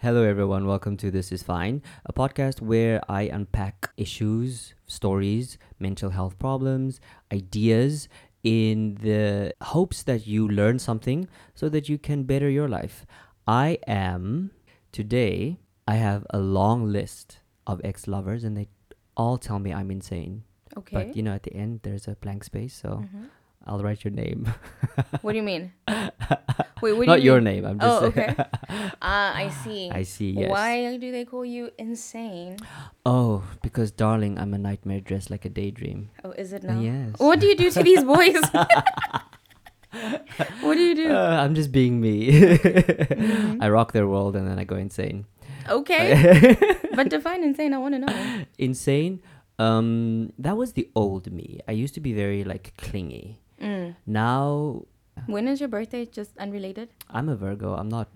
Hello everyone, welcome to This Is Fine, a podcast where I unpack issues, stories, mental health problems, ideas in the hopes that you learn something so that you can better your life. Today, I have a long list of ex-lovers and they all tell me I'm insane. Okay. But you know, at the end, there's a blank space, so... Mm-hmm. I'll write your name. What do you mean? Wait, what do Not you mean? Your name. I'm just saying. Okay. I see, yes. Why do they call you insane? Oh, because, darling, I'm a nightmare dressed like a daydream. Oh, is it now? Yes. What do you do to these boys? What do you do? I'm just being me. Mm-hmm. I rock their world and then I go insane. Okay. But define insane. I want to know. Insane? That was the old me. I used to be very, like, clingy. Mm. Now... When is your birthday? Just unrelated? I'm a Virgo. I'm not...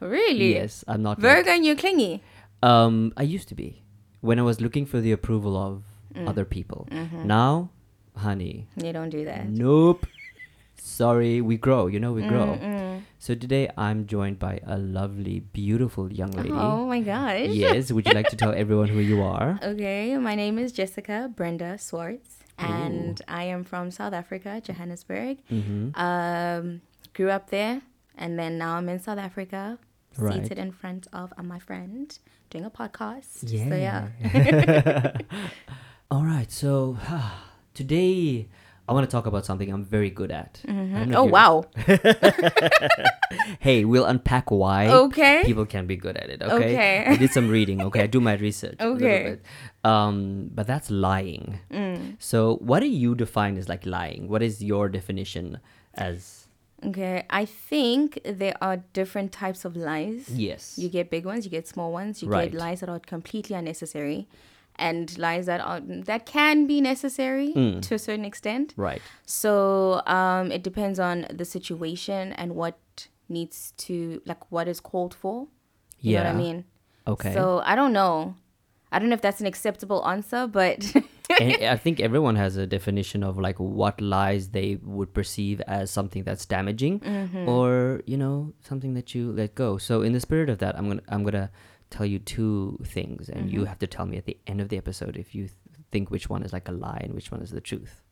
Really? Yes, I'm not... Virgo and you're clingy? I used to be. When I was looking for the approval of other people. Mm-hmm. Now, honey... You don't do that. Nope. Sorry. We grow. You know, we grow. Mm-mm. So today, I'm joined by a lovely, beautiful young lady. Oh, my gosh. Yes. Would you like to tell everyone who you are? Okay. My name is Jessica Brenda Swartz. And I am from South Africa, Johannesburg. Mm-hmm. Grew up there, and then now I'm in South Africa, right. Seated in front of my friend, doing a podcast. Yeah. So yeah. All right. So today I want to talk about something I'm very good at. Mm-hmm. Oh wow! Hey, we'll unpack why. Okay. People can be good at it. Okay. Okay. I did some reading. Okay, I do my research. Okay. A little bit. But that's lying. Mm. So, what do you define as like lying? What is your definition as? Okay, I think there are different types of lies. Yes. You get big ones. You get small ones. You get lies that are completely unnecessary, and lies that are can be necessary to a certain extent. Right. So, it depends on the situation and what needs to what is called for. You know what I mean? Okay. So I don't know. I don't know if that's an acceptable answer, but... I think everyone has a definition of, like, what lies they would perceive as something that's damaging or, you know, something that you let go. So in the spirit of that, I'm gonna tell you two things, and you have to tell me at the end of the episode if you think which one is, like, a lie and which one is the truth.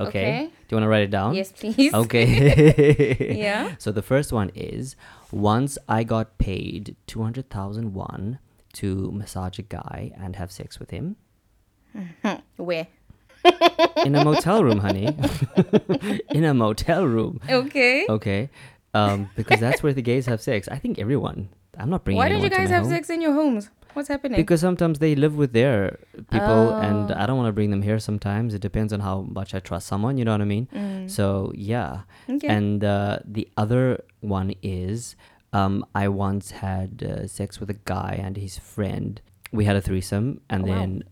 Okay? Do you want to write it down? Yes, please. Okay. Yeah. So the first one is, once I got paid 200,000 won to massage a guy and have sex with him. Where? In a motel room, honey. In a motel room. Okay. Okay. Because that's where the gays have sex. I think everyone. I'm not bringing Why don't you guys have sex in your homes? What's happening? Because sometimes they live with their people and I don't want to bring them here sometimes. It depends on how much I trust someone, you know what I mean? Mm. So, yeah. Okay. And the other one is... I once had sex with a guy and his friend. We had a threesome, and then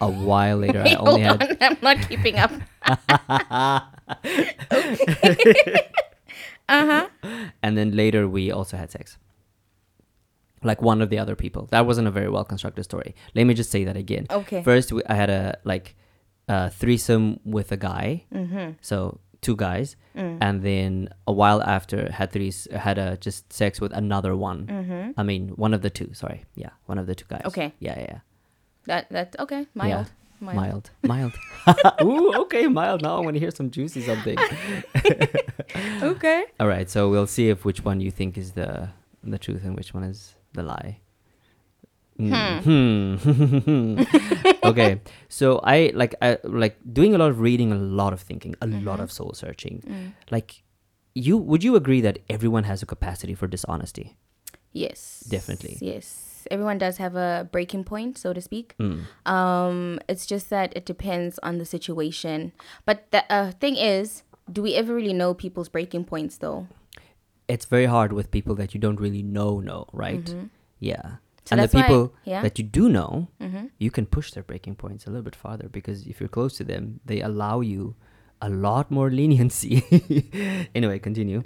a while later, Wait, I only hold had. On. I'm not keeping up. Okay. And then later, we also had sex. Like one of the other people. That wasn't a very well constructed story. Let me just say that again. Okay. First, I had a threesome with a guy. Mm-hmm. So. Two guys, and then a while after had just sex with another one. Mm-hmm. I mean, one of the two. Sorry, yeah, one of the two guys. Okay. Yeah. That's okay. Mild. Yeah. Mild. Ooh, okay, mild. Now I want to hear some juicy something. Okay. All right. So we'll see if which one you think is the truth and which one is the lie. Okay, so I doing a lot of reading, a lot of thinking, a lot of soul searching. Like, would you agree that everyone has a capacity for dishonesty? Yes, definitely. Yes, everyone does have a breaking point, so to speak. It's just that it depends on the situation. But the thing is, do we ever really know people's breaking points though? It's very hard with people that you don't really know, right? Yeah. So and the people that you do know, you can push their breaking points a little bit farther because if you're close to them, they allow you a lot more leniency. Anyway, continue.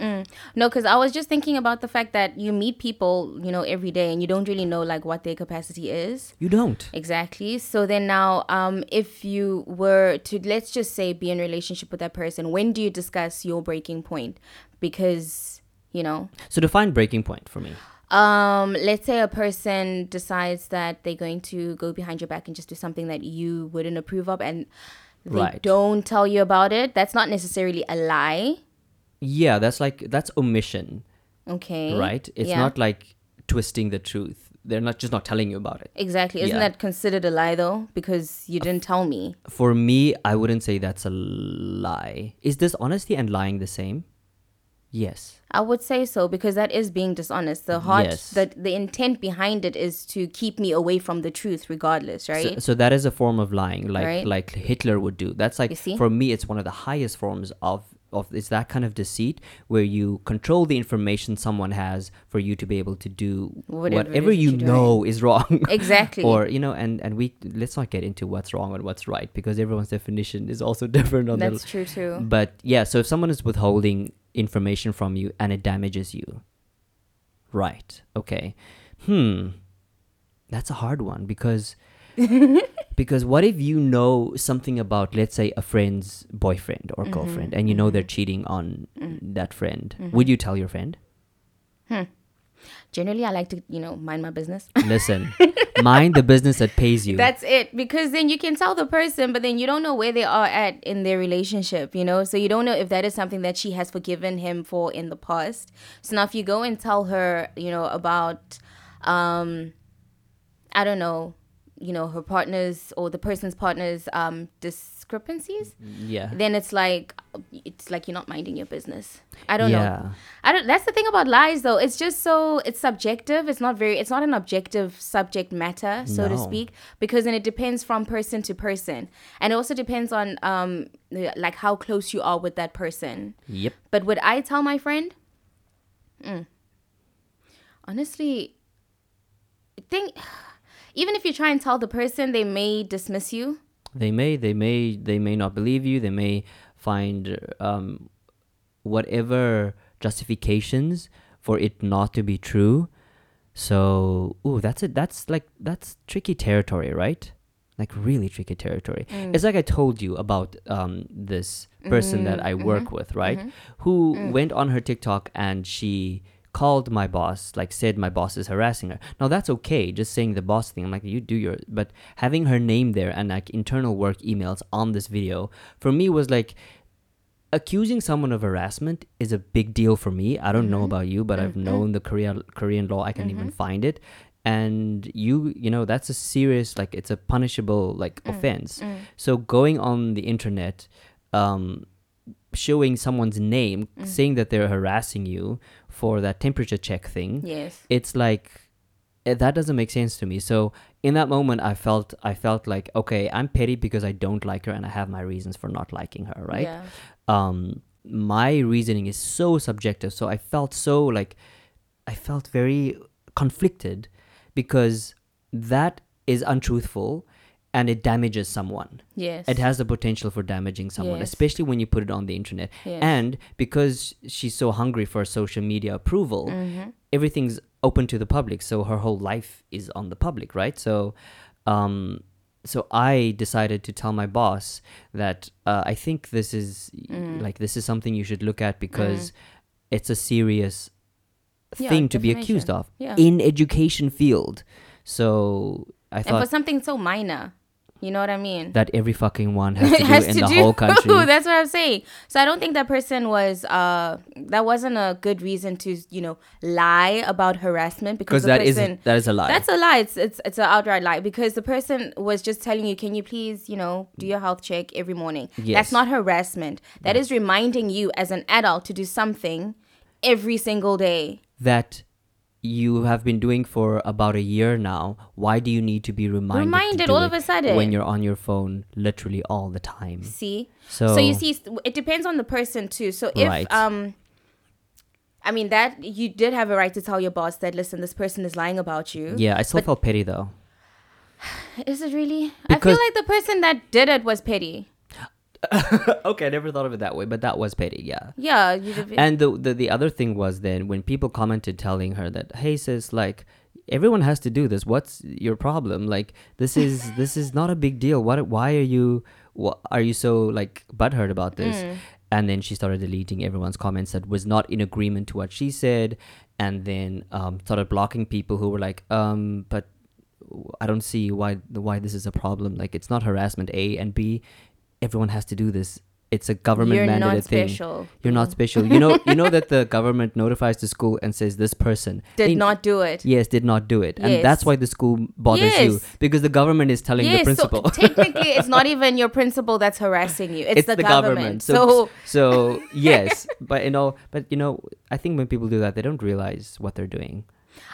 No, because I was just thinking about the fact that you meet people, you know, every day and you don't really know, like, what their capacity is. You don't. Exactly. So then now if you were to, let's just say, be in a relationship with that person, when do you discuss your breaking point? Because... you know. So define breaking point for me. Let's say a person decides that they're going to go behind your back and just do something that you wouldn't approve of, and they don't tell you about it. That's not necessarily a lie. Yeah, that's omission. Okay. Right? It's not like twisting the truth. They're not telling you about it. Exactly. Isn't that considered a lie though? Because you didn't tell me. For me, I wouldn't say that's a lie. Is dishonesty and lying the same? Yes. I would say so, because that is being dishonest. The heart, the intent behind it is to keep me away from the truth regardless, right? So that is a form of lying, like Hitler would do. That's like, for me, it's one of the highest forms of it's that kind of deceit where you control the information someone has for you to be able to do whatever you know is wrong. Exactly. Or, you know, and we, let's not get into what's wrong and what's right, because everyone's definition is also different. That's true too. But yeah, so if someone is withholding information from you and it damages you. Right. Okay. That's a hard one because what if you know something about, let's say, a friend's boyfriend or girlfriend, and you know they're cheating on that friend? Would you tell your friend? Generally, I like to, mind my business. Listen, mind the business that pays you. That's it. Because then you can tell the person, but then you don't know where they are at in their relationship, So you don't know if that is something that she has forgiven him for in the past. So now if you go and tell her, about, I don't know, her partner's or the person's partner's discrepancies, then it's like you're not minding your business. I don't know. That's the thing about lies though. It's just it's subjective. It's not an objective subject matter, to speak, because then it depends from person to person. And it also depends on how close you are with that person. Yep. But would I tell my friend? Honestly, I think... Even if you try and tell the person, they may dismiss you. They may not believe you. They may find whatever justifications for it not to be true. So, that's it. That's tricky territory, right? Like really tricky territory. It's like I told you about this person that I work with, right? Who went on her TikTok and she called my boss, said my boss is harassing her. Now that's okay, just saying the boss thing. I'm like, you do your... But having her name there and internal work emails on this video, for me was accusing someone of harassment is a big deal for me. I don't know about you, but I've known the Korean law. I can't even find it. And you know, that's a serious, it's a punishable, offense. So going on the internet, showing someone's name, saying that they're harassing you for that temperature check thing, it's that doesn't make sense to me. So in that moment, I felt like, okay, I'm petty because I don't like her and I have my reasons for not liking her, right? Yeah. My reasoning is so subjective, so I felt very conflicted because that is untruthful. And it damages someone. Yes. It has the potential for damaging someone, especially when you put it on the internet. Yes. And because she's so hungry for social media approval, everything's open to the public. So her whole life is on the public, right? So so I decided to tell my boss that I think this is this is something you should look at because it's a serious thing to be accused of in education field. So I thought, and for something so minor, you know what I mean? That every fucking one has to do in the whole country. That's what I'm saying. So I don't think that person was, that wasn't a good reason to, lie about harassment. Because that is a lie. That's a lie. It's an outright lie. Because the person was just telling you, can you please, do your health check every morning. Yes. That's not harassment. That is reminding you as an adult to do something every single day. That you have been doing for about a year now. Why do you need to be reminded all of a sudden when you're on your phone literally all the time? See? So you see, it depends on the person too. So if that you did have a right to tell your boss that, listen, this person is lying about you. Yeah, I still felt petty though. Is it really? Because I feel like the person that did it was petty. Okay, I never thought of it that way, but that was petty, yeah. Yeah. And the other thing was then when people commented telling her that, hey sis, everyone has to do this. What's your problem? This is not a big deal. Why are you so butthurt about this? And then she started deleting everyone's comments that was not in agreement to what she said. And then started blocking people who were like, but I don't see why this is a problem. Like, it's not harassment, A, and B, everyone has to do this. It's a government-mandated thing. You're not special. You know that the government notifies the school and says this person did not do it. Yes, did not do it. Yes. And that's why the school bothers you, because the government is telling the principal. So technically, it's not even your principal that's harassing you. It's the government. So yes, but I think when people do that, they don't realize what they're doing.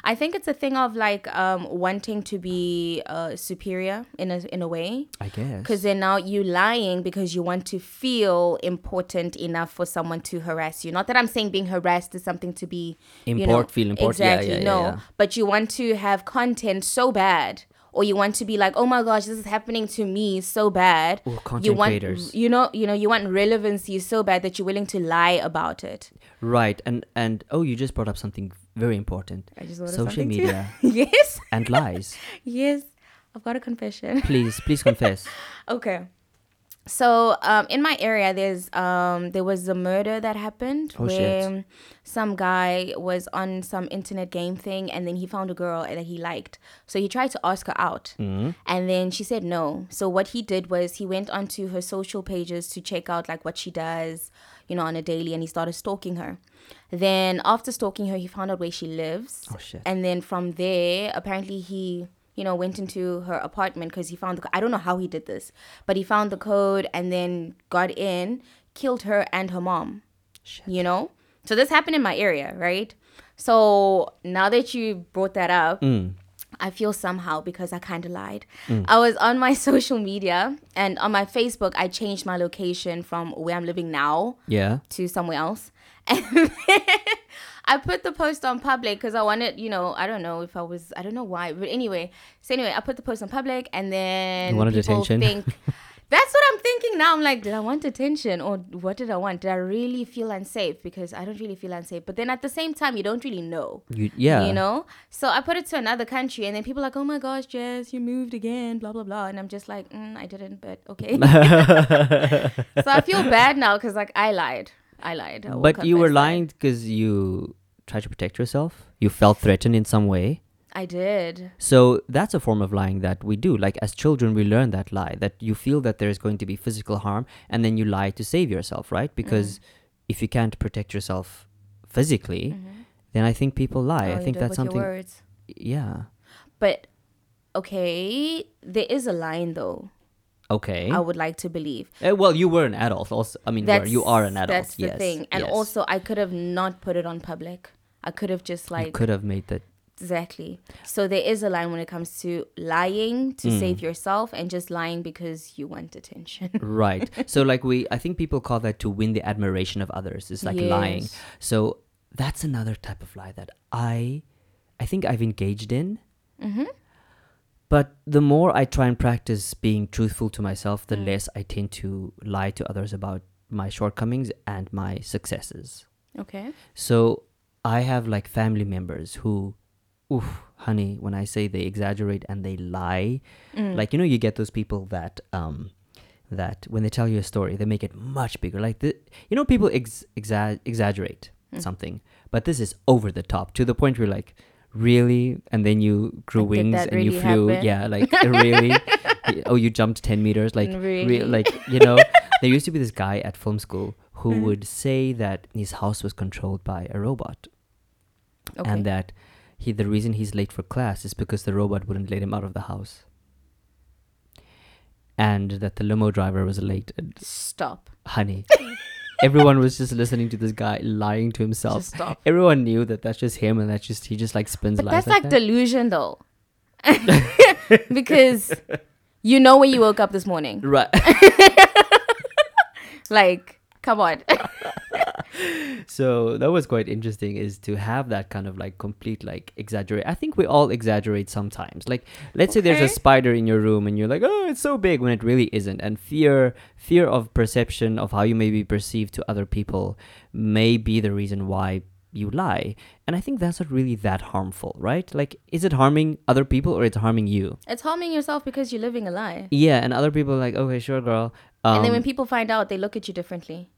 I think it's a thing of like wanting to be superior in a way. I guess. Because then now you're lying because you want to feel important enough for someone to harass you. Not that I'm saying being harassed is something to be... feel important. Exactly, yeah. But you want to have content so bad. Or you want to be like, oh my gosh, this is happening to me so bad. Or content creators. You want relevancy so bad that you're willing to lie about it. Right. And you just brought up something very important. I just noticed social media. Yes. And lies. Yes. I've got a confession. Please confess. Okay. So in my area, there was a murder that happened where some guy was on some internet game thing, and then he found a girl that he liked. So he tried to ask her out, and then she said no. So what he did was he went onto her social pages to check out like what she does, on a daily, and he started stalking her. Then after stalking her, he found out where she lives. Oh shit! And then from there, apparently he... went into her apartment because he found I don't know how he did this, but he found the code and then got in, killed her and her mom. Shit. So this happened in my area, right? So now that you brought that up, I feel somehow because I kind of lied. I was on my social media and on my Facebook, I changed my location from where I'm living now to somewhere else. And then I put the post on public because I wanted, I don't know why. But anyway, I put the post on public and then you wanted attention. That's what I'm thinking now. I'm like, did I want attention or what did I want? Did I really feel unsafe? Because I don't really feel unsafe. But then at the same time, you don't really know. So I put it to another country and then people are like, oh my gosh, Jess, you moved again, blah, blah, blah. And I'm just like, I didn't, but okay. So I feel bad now because like I lied. But you were lying because you tried to protect yourself. You felt threatened in some way. I did. So that's a form of lying that we do. Like as children, we learn that lie, that you feel that there is going to be physical harm and then you lie to save yourself, right? Because if you can't protect yourself physically, then I think people lie. I think that's something. Your words. Yeah. But okay, there is a line though. Okay. I would like to believe. You were an adult also. I mean, you are an adult. That's the thing. And also, I could have not put it on public. I could have just like... You could have made that... Exactly. So there is a line when it comes to lying to save yourself and just lying because you want attention. Right. So like I think people call that to win the admiration of others. It's like lying. So that's another type of lie that I think I've engaged in. Mm-hmm. But the more I try and practice being truthful to myself, the less I tend to lie to others about my shortcomings and my successes. Okay. So I have like family members who, honey, when I say they exaggerate and they lie, like, you get those people that, that when they tell you a story, they make it much bigger. Like, people exaggerate something, but this is over the top to the point where like, really? And then you grew wings and really you flew. Happen? Yeah, like really? You jumped 10 meters. Like, really? There used to be this guy at film school who would say that his house was controlled by a robot. Okay. And that the reason he's late for class is because the robot wouldn't let him out of the house. And that the limo driver was late. Stop. Honey. Everyone was just listening to this guy lying to himself. Just stop. Everyone knew that that's just him and he just like spins lies. But that's like delusion though. Because when you woke up this morning. Right. Like, come on. So that was quite interesting, is to have that kind of like complete like exaggerate. I think we all exaggerate sometimes. Like let's say there's a spider in your room and you're like, oh, it's so big, when it really isn't. And fear of perception of how you may be perceived to other people may be the reason why you lie. And I think that's not really that harmful, right? Like, is it harming other people or it's harming you? It's harming yourself because you're living a lie. Yeah, and other people are like, okay, sure, girl. And then when people find out, they look at you differently.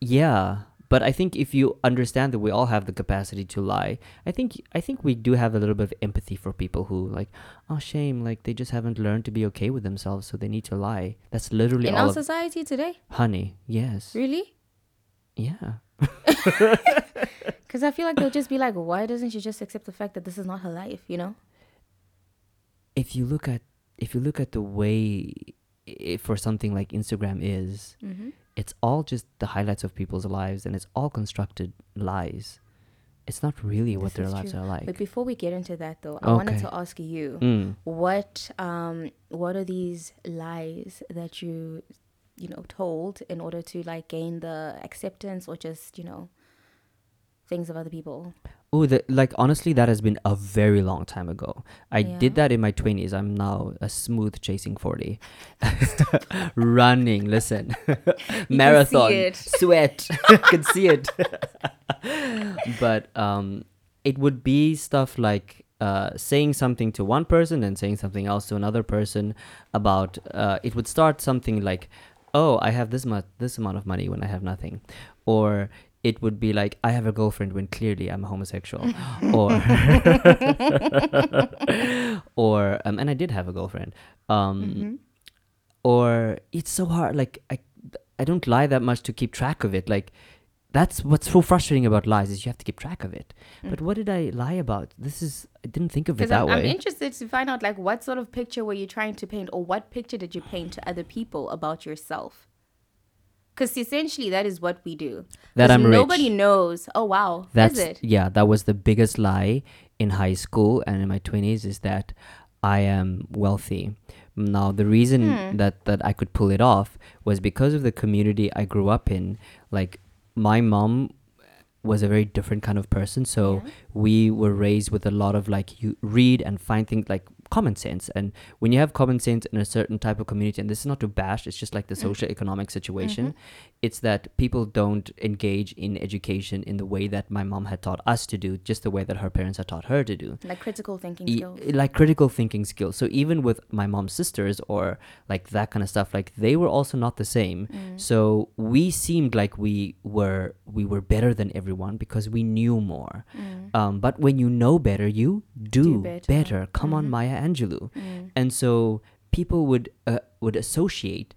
Yeah, but I think if you understand that we all have the capacity to lie, I think we do have a little bit of empathy for people who like, oh shame, like they just haven't learned to be okay with themselves, so they need to lie. That's literally in all our society today. Honey, yes. Really? Yeah. Because I feel like they'll just be like, why doesn't she just accept the fact that this is not her life? You know. If you look at the way for something like Instagram is. Mm-hmm. It's all just the highlights of people's lives, and it's all constructed lies. It's not really what their lives are like. But before we get into that, though, I wanted to ask you, what are these lies that you told in order to like gain the acceptance or just things of other people? Oh, honestly, that has been a very long time ago. I did that in my 20s. I'm now a smooth chasing 40. Running, listen. Marathon, sweat. Can see it. But it would be stuff like saying something to one person and saying something else to another person about, it would start something like, oh, I have this amount of money when I have nothing. Or it would be like, I have a girlfriend when clearly I'm a homosexual. And I did have a girlfriend. Or it's so hard. Like, I don't lie that much to keep track of it. Like, that's what's so frustrating about lies is you have to keep track of it. Mm. But what did I lie about? I didn't think of it that way. I'm interested to find out, like, what sort of picture were you trying to paint? Or what picture did you paint to other people about yourself? Because essentially that is what we do. That I'm rich. Nobody knows. Oh, wow. Is it? Yeah, that was the biggest lie in high school and in my 20s is that I am wealthy. Now, the reason that I could pull it off was because of the community I grew up in. Like, my mom was a very different kind of person. So we were raised with a lot of, like, you read and find things like common sense. And when you have common sense in a certain type of community, and this is not to bash, it's just like the socioeconomic situation, it's that people don't engage in education in the way that my mom had taught us to do, just the way that her parents had taught her to do. Like critical thinking skills. So even with my mom's sisters or like that kind of stuff, like they were also not the same. So we seemed like we were better than everyone because we knew more. But when you know better, you do better. Come on, Maya Angelou. And so people would associate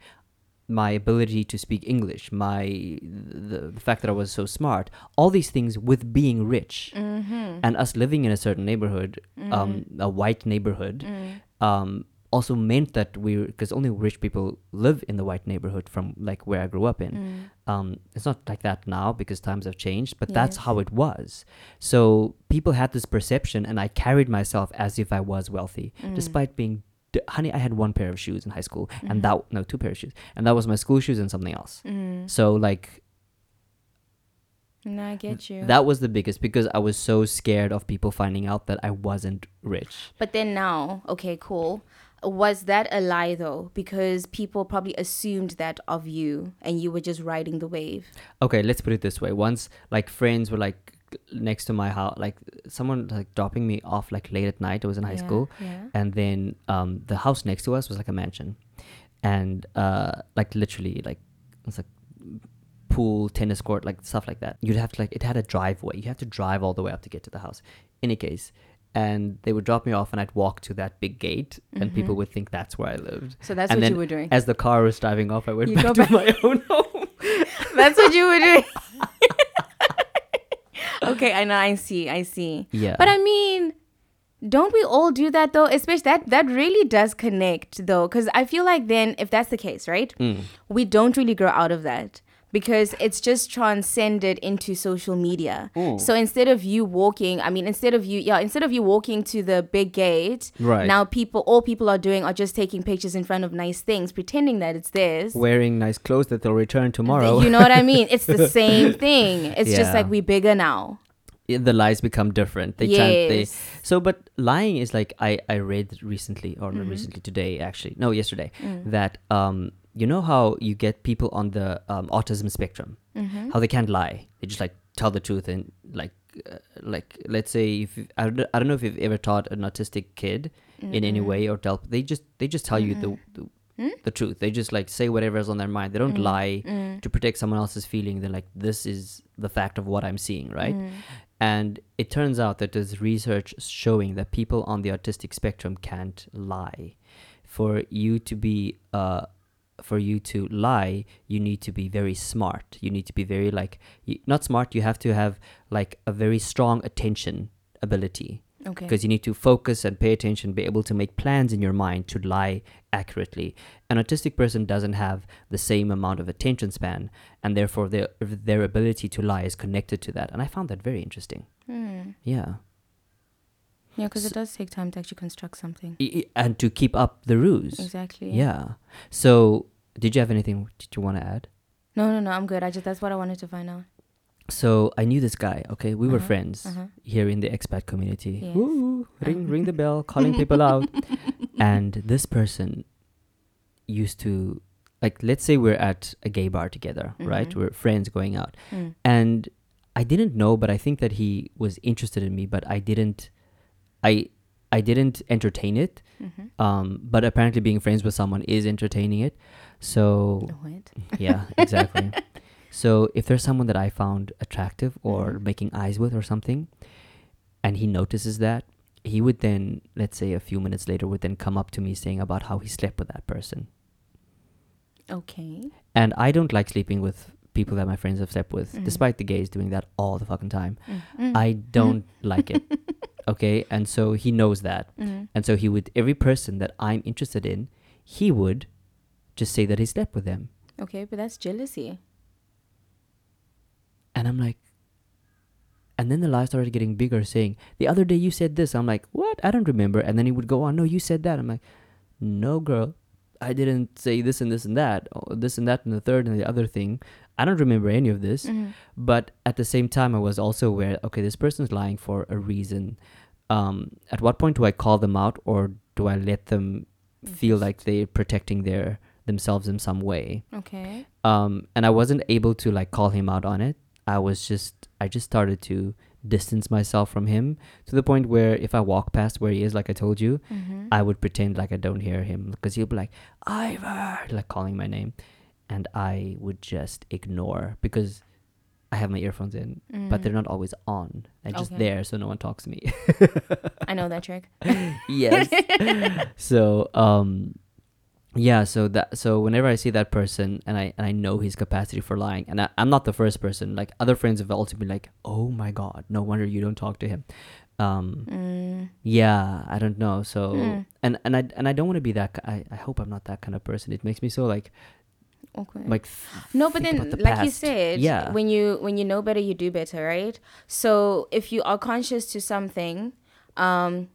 my ability to speak English, the fact that I was so smart, all these things with being rich, and us living in a certain neighborhood, a white neighborhood, also meant that because only rich people live in the white neighborhood from like where I grew up in. It's not like that now because times have changed, but that's how it was. So people had this perception, and I carried myself as if I was wealthy, despite being. Honey, I had one pair of shoes in high school, and two pair of shoes, and that was my school shoes and something else. So like. No, I get you. That was the biggest because I was so scared of people finding out that I wasn't rich. But then now, okay, cool. Was that a lie though? Because people probably assumed that of you and you were just riding the wave. Okay, let's put it this way. Once like friends were like next to my house, like someone like dropping me off like late at night. I was in high school. Yeah. And then the house next to us was like a mansion. And like literally like it's like pool, tennis court, like stuff like that. You'd have to like, it had a driveway. You have to drive all the way up to get to the house. Any case. And they would drop me off and I'd walk to that big gate and people would think that's where I lived. So that's what you were doing. As the car was driving off, I went back to my own home. That's what you were doing. Okay, I know. I see. Yeah. But I mean, don't we all do that though? Especially that really does connect though. Because I feel like then if that's the case, right? We don't really grow out of that. Because it's just transcended into social media. Ooh. So instead of you walking to the big gate, right. Now all people are doing are just taking pictures in front of nice things, pretending that it's theirs. Wearing nice clothes that they'll return tomorrow. You know what I mean? It's the same thing. It's just like we're bigger now. The lies become different. But lying is like, I read recently, or not recently today actually, no, yesterday, that, you know how you get people on the autism spectrum, how they can't lie. They just like tell the truth and like let's say I don't know if you've ever taught an autistic kid in any way or they just tell you the the truth. They just like say whatever's on their mind. They don't lie to protect someone else's feeling. They're like, this is the fact of what I'm seeing, right? And it turns out that there's research showing that people on the autistic spectrum can't lie. For you to lie, you need to be very smart. You need to be very not smart. You have to have like a very strong attention ability. Okay. Because you need to focus and pay attention, be able to make plans in your mind to lie accurately. An autistic person doesn't have the same amount of attention span, and therefore their ability to lie is connected to that. And I found that very interesting. Yeah. Yeah, because it does take time to actually construct something. And to keep up the ruse. Exactly. Yeah. So, did you have anything you want to add? No, I'm good. That's what I wanted to find out. So, I knew this guy, okay? We were friends here in the expat community. Yes. Woo! Ring the bell, calling people out. And this person used to, let's say we're at a gay bar together, right? We're friends going out. And I didn't know, but I think that he was interested in me, but I didn't entertain it, but apparently being friends with someone is entertaining it. So what? Yeah, exactly. So if there's someone that I found attractive or making eyes with or something, and he notices that, he would then, let's say a few minutes later, would then come up to me saying about how he slept with that person. Okay. And I don't like sleeping with people that my friends have slept with, despite the gays doing that all the fucking time. I don't like it. Okay, and so he knows that. And so he would, every person that I'm interested in, he would just say that he slept with them. Okay, but that's jealousy. And I'm like, and then the lie started getting bigger, saying, the other day you said this. I'm like, what? I don't remember. And then he would go on, no, you said that. I'm like, no, girl, I didn't say this and this and that, or this and that and the third and the other thing. I don't remember any of this. But at the same time, I was also aware, okay, this person's lying for a reason. At what point do I call them out, or do I let them feel like they're protecting themselves in some way? Okay. And I wasn't able to call him out on it. I just started to distance myself from him to the point where if I walk past where he is, like I told you, I would pretend like I don't hear him, because he'll be like, Ivor, calling my name. And I would just ignore, because I have my earphones in, but they're not always on. They're just there, so no one talks to me. I know that trick. Yes. So, so whenever I see that person, and I know his capacity for lying, and I'm not the first person. Other friends have also been like, "Oh my God, no wonder you don't talk to him." Yeah, I don't know. So, and I don't want to be that. I hope I'm not that kind of person. It makes me so awkward. No, but then you said, when you know better, you do better, right? So if you are conscious to something, then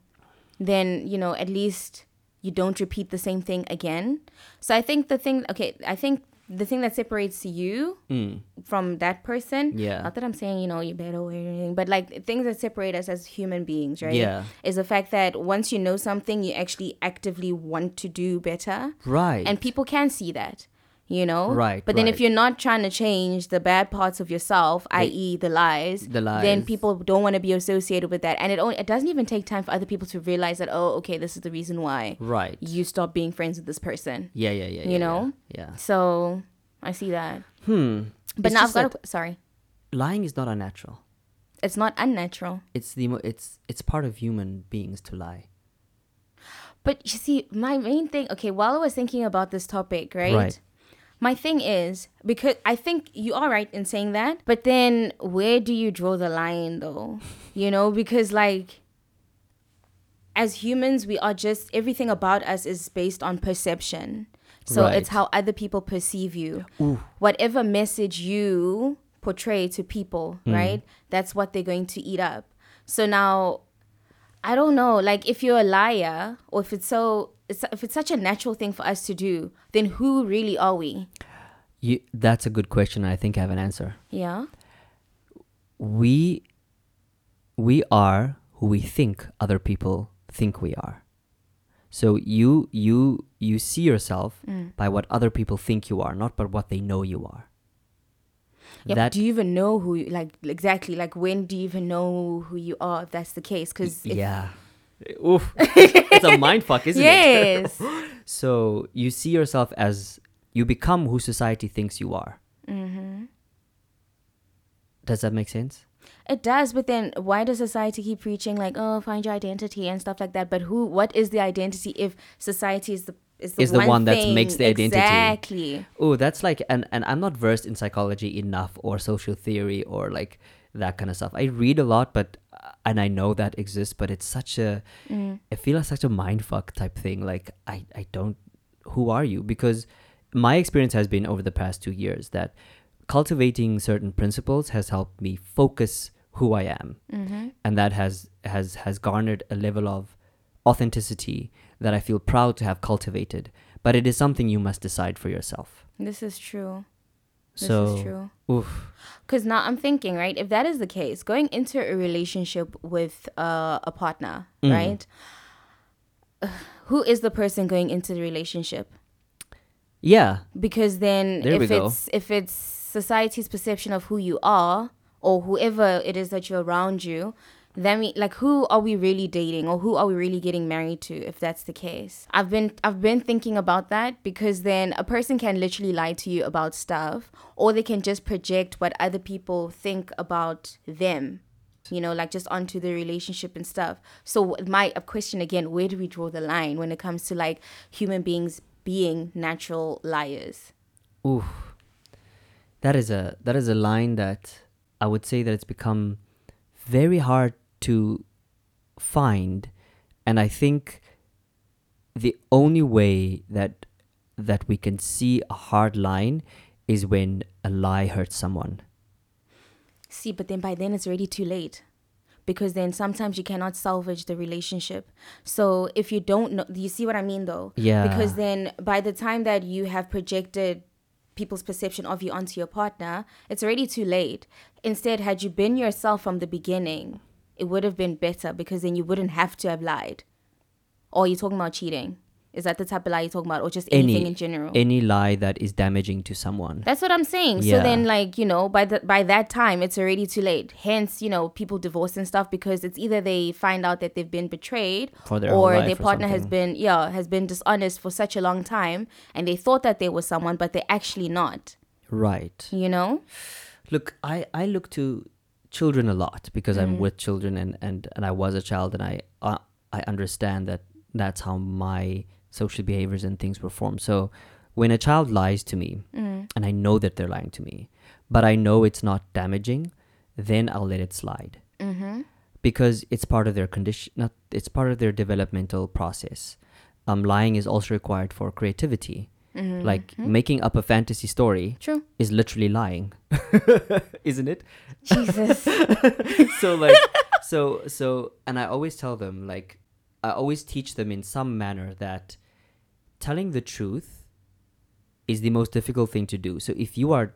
at least you don't repeat the same thing again. So I think the thing that separates you from that person, not that I'm saying you're better or anything, but things that separate us as human beings, right? Yeah, is the fact that once you know something, you actually actively want to do better, right? And people can see that. Right. But then if you're not trying to change the bad parts of yourself, i.e. the lies, then people don't want to be associated with that. And it doesn't even take time for other people to realize that, oh, okay, this is the reason why you stopped being friends with this person. Yeah. Yeah. So I see that. But now I've got sorry. Lying is not unnatural. It's not unnatural. It's part of human beings to lie. But you see, my main thing, okay, while I was thinking about this topic, right? My thing is, because I think you are right in saying that, but then where do you draw the line though? Because as humans, we are just, everything about us is based on perception. So it's how other people perceive you. Ooh. Whatever message you portray to people, right? That's what they're going to eat up. So now, I don't know, if you're a liar, or if it's such a natural thing for us to do, then who really are we? That's a good question. I think I have an answer. Yeah. We are who we think other people think we are. So you see yourself by what other people think you are, not by what they know you are. Yeah, but do you even know who, exactly, when do you even know who you are, if that's the case? Because Oof. It's a mind fuck, isn't it? Yes. So you see yourself as, you become who society thinks you are. Mm-hmm. Does that make sense? It does, but then why does society keep preaching like, oh, find your identity and stuff like that? But who? What is the identity if society is the one that makes the identity? Exactly. Oh, that's like, and I'm not versed in psychology enough or social theory or like that kind of stuff. I read a lot, and I know that exists, but it's such a, I feel like such a mindfuck type thing. Like I don't, who are you? Because my experience has been over the past 2 years that cultivating certain principles has helped me focus who I am. Mm-hmm. And that has garnered a level of authenticity that I feel proud to have cultivated. But it is something you must decide for yourself. This is true. This is true. Oof. Because now I'm thinking, right, if that is the case, going into a relationship with a partner, right, who is the person going into the relationship? Yeah. Because then if it's society's perception of who you are or whoever it is that you're around you, then we, like, who are we really dating or who are we really getting married to if that's the case? I've been thinking about that, because then a person can literally lie to you about stuff, or they can just project what other people think about them, you know, like just onto the relationship and stuff. So my question again, where do we draw the line when it comes to like human beings being natural liars? Ooh, that is a line that I would say that it's become very hard to find, and I think the only way that we can see a hard line is when a lie hurts someone. See, but then by then it's already too late, because then sometimes you cannot salvage the relationship. So if you don't know, you see what I mean though? Yeah. Because then by the time that you have projected people's perception of you onto your partner, it's already too late. Instead, had you been yourself from the beginning, it would have been better, because then you wouldn't have to have lied. Or you're talking about cheating. Is that the type of lie you're talking about? Or just anything in general? Any lie that is damaging to someone. That's what I'm saying. Yeah. So then, like, you know, by that time, it's already too late. Hence, you know, people divorce and stuff, because it's either they find out that they've been betrayed or their partner has been dishonest for such a long time, and they thought that they were someone, but they're actually not. Right. You know? Look, I look to children a lot, because I'm with children and I was a child, and I understand that that's how my social behaviors and things were formed. So when a child lies to me, and I know that they're lying to me, but I know it's not damaging, then I'll let it slide, because it's part of their condition. It's part of their developmental process. Lying is also required for creativity. Like making up a fantasy story is literally lying, isn't it? Jesus. And I always tell them, like, I always teach them in some manner that telling the truth is the most difficult thing to do. So if you are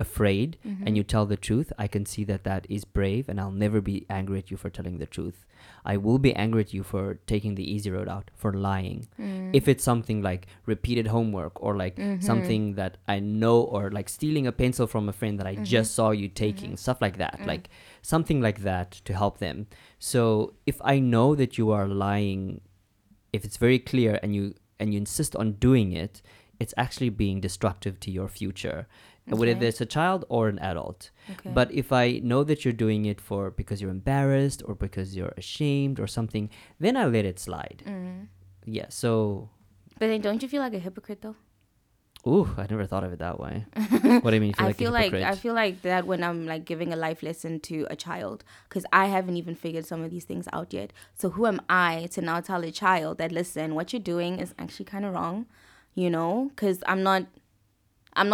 afraid and you tell the truth, I can see that is brave, and I'll never be angry at you for telling the truth. I will be angry at you for taking the easy road out, for lying. If it's something like repeated homework, or like something that I know, or like stealing a pencil from a friend that I just saw you taking, stuff like that, like something like that to help them. So if I know that you are lying, if it's very clear and you insist on doing it, it's actually being destructive to your future. Okay. Whether it's a child or an adult. Okay. But if I know that you're doing it because you're embarrassed or because you're ashamed or something, then I let it slide. Yeah, so... But then don't you feel like a hypocrite though? Ooh, I never thought of it that way. What do you mean you feel like a hypocrite? I feel like that when I'm like giving a life lesson to a child, because I haven't even figured some of these things out yet. So who am I to now tell a child that, listen, what you're doing is actually kind of wrong, you know? Because I'm not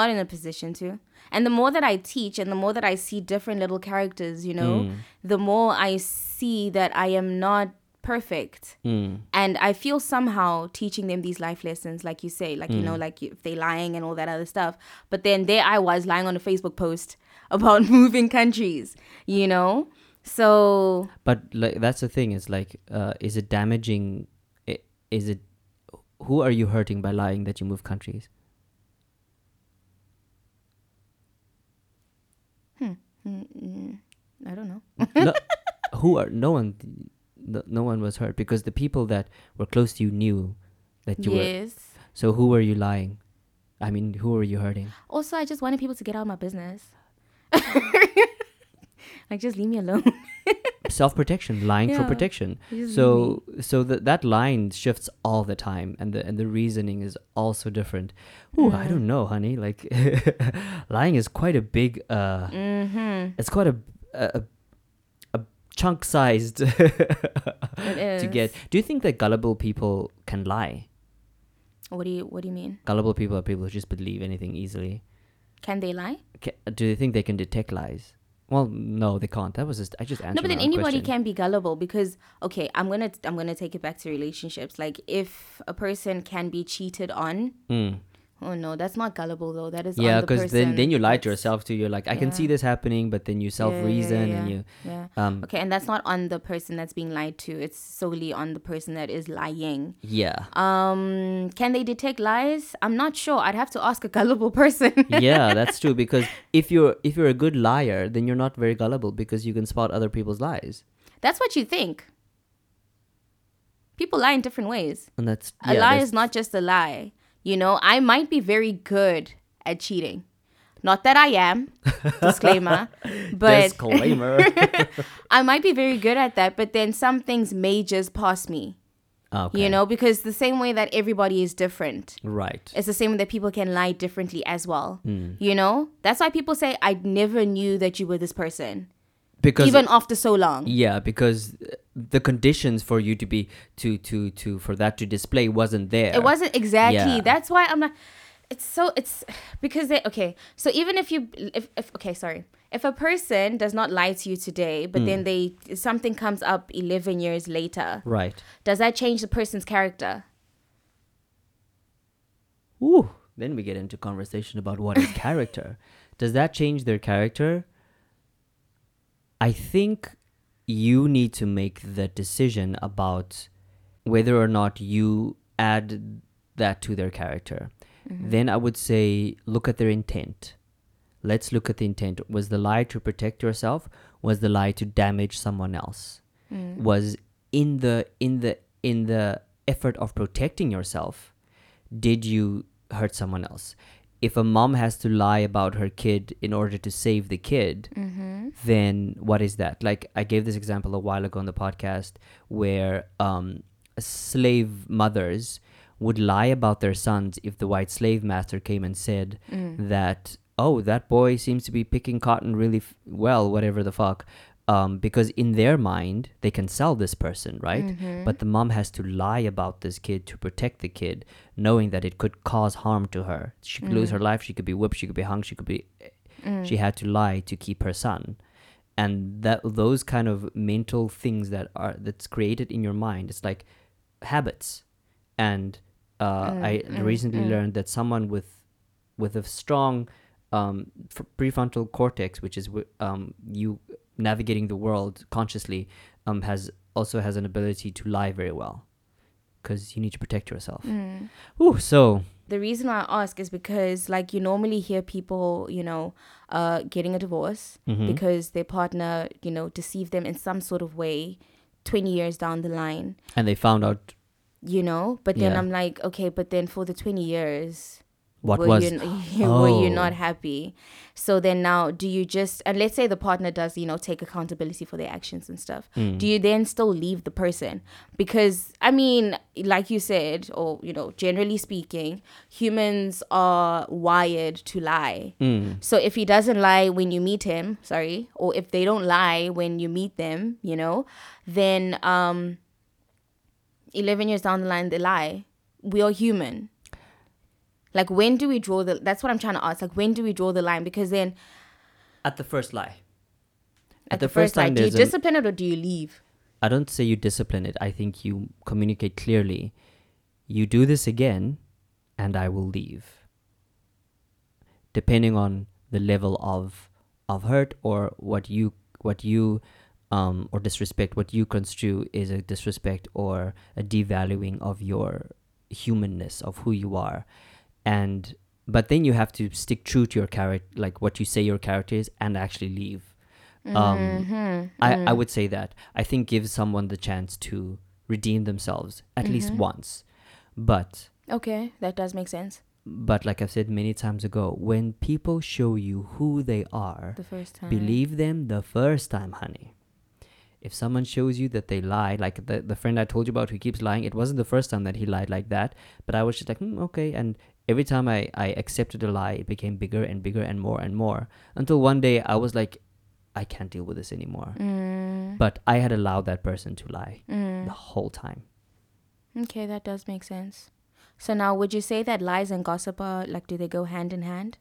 in a position to. And the more that I teach and the more that I see different little characters, you know, the more I see that I am not perfect. And I feel somehow teaching them these life lessons, like you say, like, you know, like if they're lying and all that other stuff. But then there I was lying on a Facebook post about moving countries, you know? So... But like, that's the thing is like, is it damaging? Is it... Who are you hurting by lying that you move countries? I don't know. No, who are no one was hurt because the people that were close to you knew that you were. So who were you lying? I mean, who were you hurting? Also, I just wanted people to get out of my business. Like, just leave me alone. Self-protection, lying for protection. So that line shifts all the time, and the reasoning is also different. Ooh, I don't know, honey. Like, lying is quite a big. It's quite a chunk-sized. It is. To get. Do you think that gullible people can lie? What do you mean? Gullible people are people who just believe anything easily. Can they lie? Do they think they can detect lies? Well, no, they can't. I just answered. No, but then anybody can be gullible because I'm gonna take it back to relationships. Like, if a person can be cheated on, oh no, that's not gullible though. That is on the person. Yeah, because then you lie to yourself too. You're like, I can see this happening, but then you self-reason and you. Yeah. Okay, and that's not on the person that's being lied to. It's solely on the person that is lying. Yeah. Can they detect lies? I'm not sure. I'd have to ask a gullible person. Yeah, that's true. Because if you're a good liar, then you're not very gullible because you can spot other people's lies. That's what you think. People lie in different ways. And a lie is not just a lie. You know, I might be very good at cheating. Not that I am. Disclaimer. Disclaimer. I might be very good at that, but then some things may just pass me. Okay. You know, because the same way that everybody is different. Right. It's the same way that people can lie differently as well. Mm. You know? That's why people say, I never knew that you were this person. Because even after so long. Yeah, because the conditions for you to be for that to display wasn't there. It wasn't exactly. Yeah. That's why I'm not. It's because they okay. So even if a person does not lie to you today, but then something comes up 11 years later. Right. Does that change the person's character? Ooh, then we get into conversation about what is character. Does that change their character? I think you need to make the decision about whether or not you add that to their character. Mm-hmm. Then I would say, look at their intent. Let's look at the intent. Was the lie to protect yourself? Was the lie to damage someone else? Mm. Was in the effort of protecting yourself, did you hurt someone else? If a mom has to lie about her kid in order to save the kid, then what is that? Like, I gave this example a while ago on the podcast where slave mothers would lie about their sons if the white slave master came and said that, oh, that boy seems to be picking cotton really well, whatever the fuck. Because in their mind, they can sell this person, right? Mm-hmm. But the mom has to lie about this kid to protect the kid, knowing that it could cause harm to her. She could lose her life. She could be whipped. She could be hung. She had to lie to keep her son. And those kind of mental things that's created in your mind, it's like habits. And I recently learned that someone with a strong prefrontal cortex, which is you navigating the world consciously, has an ability to lie very well because you need to protect yourself. Ooh, so the reason why I ask is because, like, you normally hear people, you know, getting a divorce because their partner, you know, deceived them in some sort of way 20 years down the line, and they found out, you know, but then I'm like, okay, but then for the 20 years were you not happy? So then now, do you just, and let's say the partner does, you know, take accountability for their actions and stuff. Do you then still leave the person? Because, I mean, like you said, or, you know, generally speaking, humans are wired to lie. So if he doesn't lie when you meet him, or if they don't lie when you meet them, you know, then 11 years down the line, they lie. We are human. Like, when do we draw the... That's what I'm trying to ask. Like, when do we draw the line? Because then... At the first lie. At the first lie. Do you discipline it or do you leave? I don't say you discipline it. I think you communicate clearly. You do this again and I will leave. Depending on the level of hurt or or disrespect, what you construe is a disrespect or a devaluing of your humanness, of who you are. But then you have to stick true to your character, like what you say your character is, and actually leave. I would say that. I think give someone the chance to redeem themselves at least once. But... okay, that does make sense. But like I've said many times ago, when people show you who they are... the first time. Believe them the first time, honey. If someone shows you that they lie, like the friend I told you about who keeps lying, it wasn't the first time that he lied like that, but I was just like, okay. And every time I accepted a lie, it became bigger and bigger and more until one day I was like, I can't deal with this anymore. But I had allowed that person to lie the whole time. Okay, that does make sense. So now would you say that lies and gossip are, like, do they go hand in hand?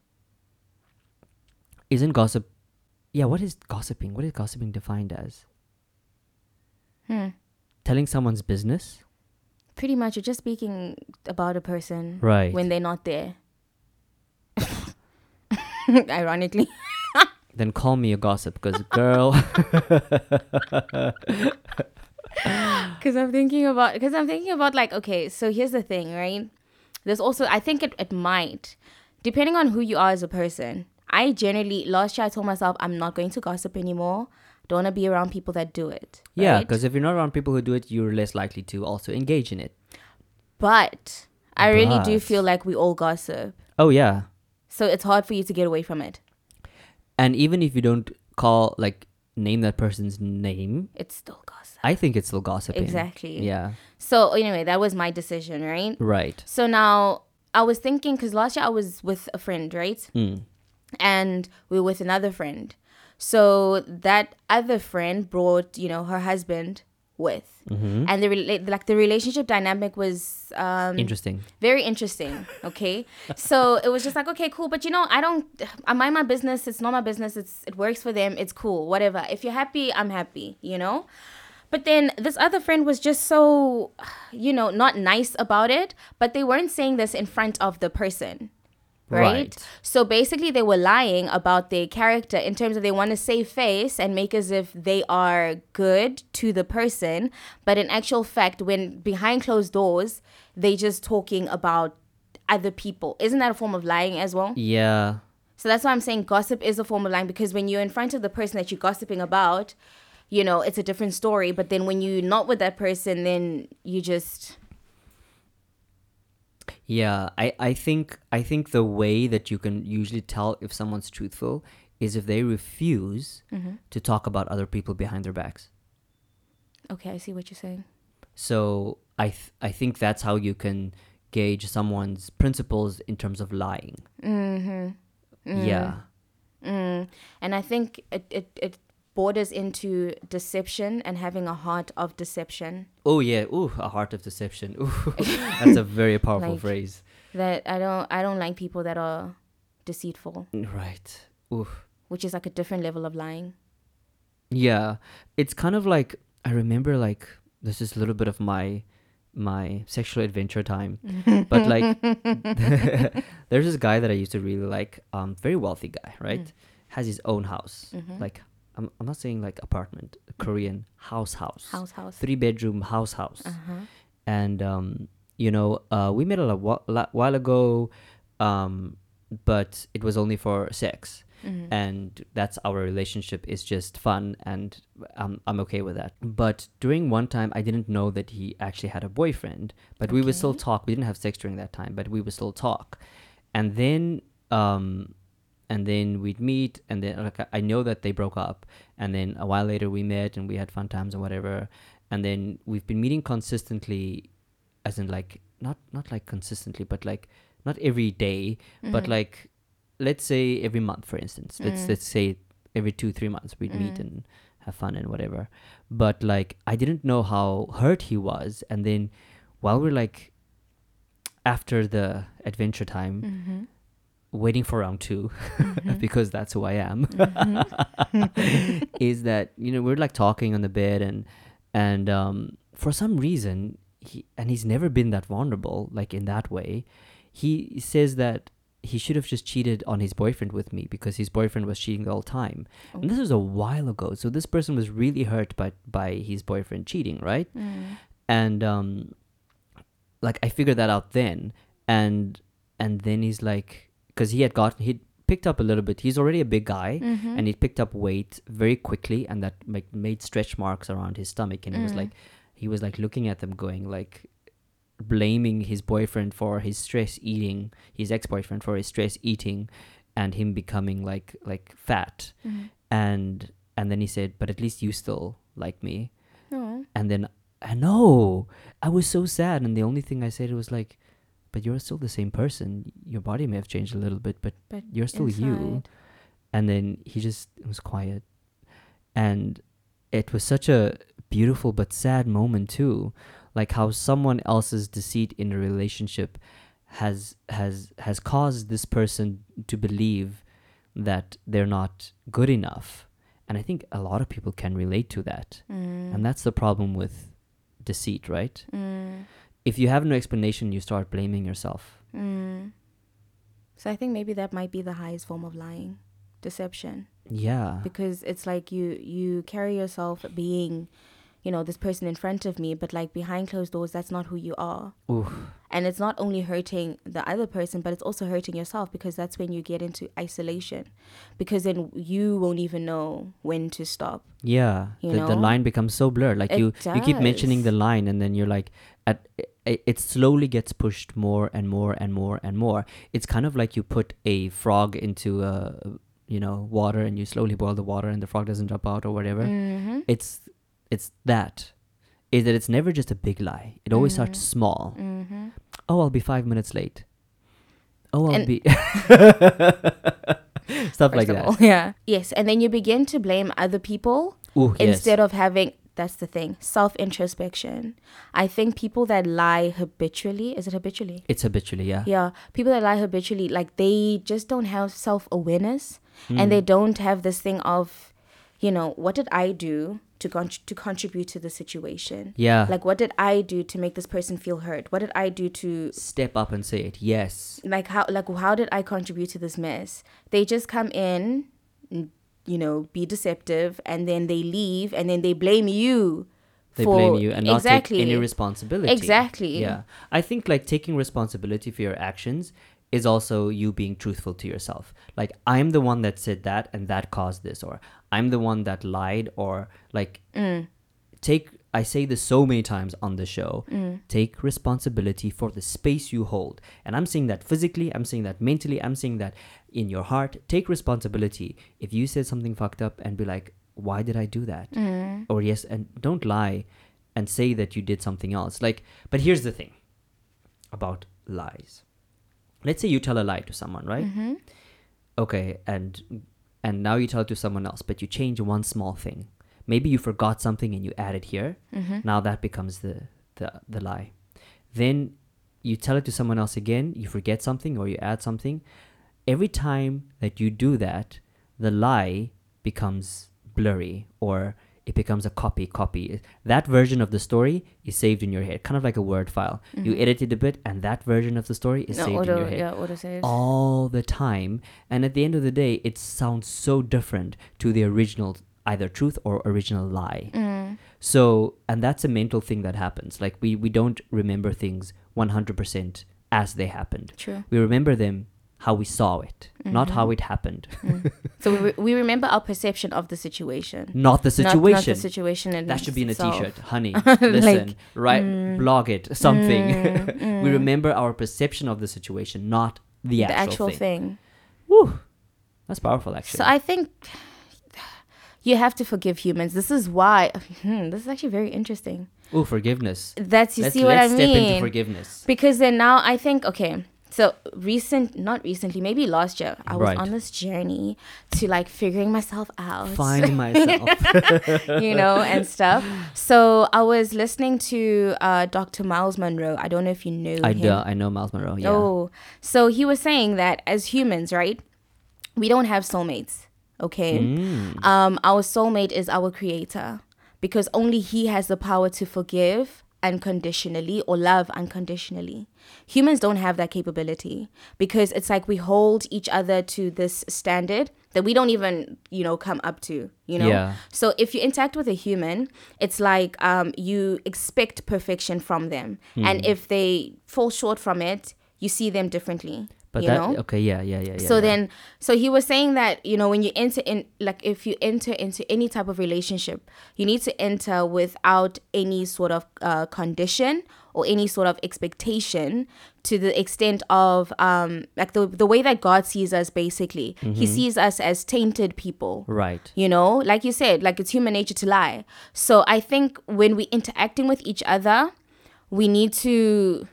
Isn't gossip... yeah, what is gossiping? What is gossiping defined as? Telling someone's business? Pretty much, you're just speaking about a person when they're not there. Ironically. Then call me a gossip, because girl... because I'm thinking about like, okay, so here's the thing, right? There's also, I think it might, depending on who you are as a person. I generally, last year I told myself, I'm not going to gossip anymore. Don't want to be around people that do it. Right? Yeah, because if you're not around people who do it, you're less likely to also engage in it. But I really do feel like we all gossip. Oh, yeah. So it's hard for you to get away from it. And even if you don't call, like, name that person's name, it's still gossip. I think it's still gossiping. Exactly. Yeah. So anyway, that was my decision, right? Right. So now I was thinking, because last year I was with a friend, right? And we were with another friend. So that other friend brought, you know, her husband with, and the relationship dynamic was interesting, very interesting. Okay, so it was just like, okay, cool, but you know, I mind my business. It's not my business. It works for them. It's cool. Whatever. If you're happy, I'm happy. You know. But then this other friend was just so, you know, not nice about it. But they weren't saying this in front of the person. Right? So basically they were lying about their character in terms of they want to save face and make as if they are good to the person. But in actual fact, when behind closed doors, they just talking about other people. Isn't that a form of lying as well? Yeah. So that's why I'm saying gossip is a form of lying, because when you're in front of the person that you're gossiping about, you know, it's a different story. But then when you're not with that person, then you just... yeah, I think the way that you can usually tell if someone's truthful is if they refuse to talk about other people behind their backs. Okay, I see what you're saying. So I think that's how you can gauge someone's principles in terms of lying. Yeah. And I think it borders into deception and having a heart of deception. Oh yeah, ooh, a heart of deception. Ooh, that's a very powerful like phrase. That I don't like people that are deceitful. Right. Ooh. Which is like a different level of lying. Yeah, it's kind of like I remember like this is a little bit of my sexual adventure time, but like there's this guy that I used to really like, very wealthy guy, right? Has his own house, like. I'm not saying like apartment, Korean house. 3-bedroom house. And, you know, we met a while ago, but it was only for sex. And that's our relationship is just fun. And I'm okay with that. But during one time, I didn't know that he actually had a boyfriend, but we would still talk. We didn't have sex during that time, but we would still talk. And then, and then we'd meet, and then like I know that they broke up, and then a while later we met and we had fun times or whatever, and then we've been meeting consistently, as in like not like consistently, but like not every day, but like let's say every month, for instance. Let's say every 2-3 months we'd meet and have fun and whatever. But like I didn't know how hurt he was, and then while we're like after the adventure time. Waiting for round 2 because that's who I am. Is that, you know, we're like talking on the bed and for some reason he's never been that vulnerable like in that way. He says that he should have just cheated on his boyfriend with me because his boyfriend was cheating the whole time. Oh. And this was a while ago. So this person was really hurt by his boyfriend cheating, right? And like I figured that out then and then he's like, because he had picked up a little bit. He's already a big guy, mm-hmm. and he picked up weight very quickly, and that made stretch marks around his stomach. And he was like looking at them, going like, blaming his boyfriend for his stress eating, his ex-boyfriend for his stress eating, and him becoming like fat. Mm-hmm. And then he said, "But at least you still like me." Aww. And then I know I was so sad, and the only thing I said was like, "But you're still the same person. Your body may have changed a little bit, but you're still inside. You." And then he just was quiet, and it was such a beautiful but sad moment too, like how someone else's deceit in a relationship has caused this person to believe that they're not good enough. And I think a lot of people can relate to that. Mm. And that's the problem with deceit, right? Mm. If you have no explanation, you start blaming yourself. Mm. So I think maybe that might be the highest form of lying, deception. Yeah. Because it's like you carry yourself being, you know, this person in front of me, but like behind closed doors, that's not who you are. Oof. And it's not only hurting the other person, but it's also hurting yourself, because that's when you get into isolation, because then you won't even know when to stop. Yeah. The line becomes so blurred. Like you keep mentioning the line, and then you're like, it slowly gets pushed more and more and more and more. It's kind of like you put a frog into water, and you slowly boil the water, and the frog doesn't jump out or whatever. Mm-hmm. It's never just a big lie. It always mm-hmm. starts small. Mm-hmm. Oh, I'll be 5 minutes late. Oh, I'll be stuff like that. All, yeah. Yes, and then you begin to blame other people instead of having. That's the thing. Self-introspection. I think people that lie habitually. Is it habitually? It's habitually, yeah. Yeah. People that lie habitually, like they just don't have self-awareness, and they don't have this thing of, you know, what did I do to contribute to the situation? Yeah. Like, what did I do to make this person feel hurt? What did I do to... Step up and say it, yes. Like, how did I contribute to this mess? They just come in, you know, be deceptive, and then they leave, and then they blame you. They blame you and not take any responsibility. Exactly. Yeah. I think, like, taking responsibility for your actions is also you being truthful to yourself. Like, I'm the one that said that, and that caused this, or I'm the one that lied, or like I say this so many times on the show, take responsibility for the space you hold. And I'm saying that physically, I'm saying that mentally, I'm saying that in your heart. Take responsibility. If you said something fucked up, and be like, why did I do that? Or yes, and don't lie and say that you did something else. Like, but here's the thing about lies. Let's say you tell a lie to someone, right? Mm-hmm. Okay, and now you tell it to someone else, but you change one small thing. Maybe you forgot something and you add it here. Mm-hmm. Now that becomes the lie. Then you tell it to someone else again, you forget something or you add something. Every time that you do that, the lie becomes blurry, or it becomes a copy. That version of the story is saved in your head, kind of like a Word file. Mm-hmm. You edit it a bit, and that version of the story is saved in your head all the time. And at the end of the day, it sounds so different to the original, either truth or original lie. Mm. So, and that's a mental thing that happens. Like we don't remember things 100% as they happened. True. We remember them how we saw it, not how it happened. So we remember our perception of the situation. Not the situation. And that should be in a t-shirt. Honey, listen, like, right? Blog it, something. We remember our perception of the situation, not the actual thing. Woo! That's powerful, actually. So I think you have to forgive humans. This is why... this is actually very interesting. Oh, forgiveness. Let's step into forgiveness. Because then now I think, okay... So maybe last year, I was on this journey to like figuring myself out. Find myself. You know, and stuff. So I was listening to Dr. Miles Monroe. I don't know if you know him. I know Miles Monroe, yeah. Oh, so he was saying that as humans, right, we don't have soulmates, okay? Our soulmate is our creator, because only he has the power to forgive unconditionally or love unconditionally. Humans don't have that capability, because it's like we hold each other to this standard that we don't even, you know, come up to, you know? Yeah. So if you interact with a human, it's like you expect perfection from them. And if they fall short from it, you see them differently. But you know? Okay, yeah. So then, so he was saying that, you know, when you enter in, like if you enter into any type of relationship, you need to enter without any sort of condition or any sort of expectation, to the extent of like the way that God sees us, basically. Mm-hmm. He sees us as tainted people. Right. You know, like you said, like it's human nature to lie. So I think when we're interacting with each other, we need to,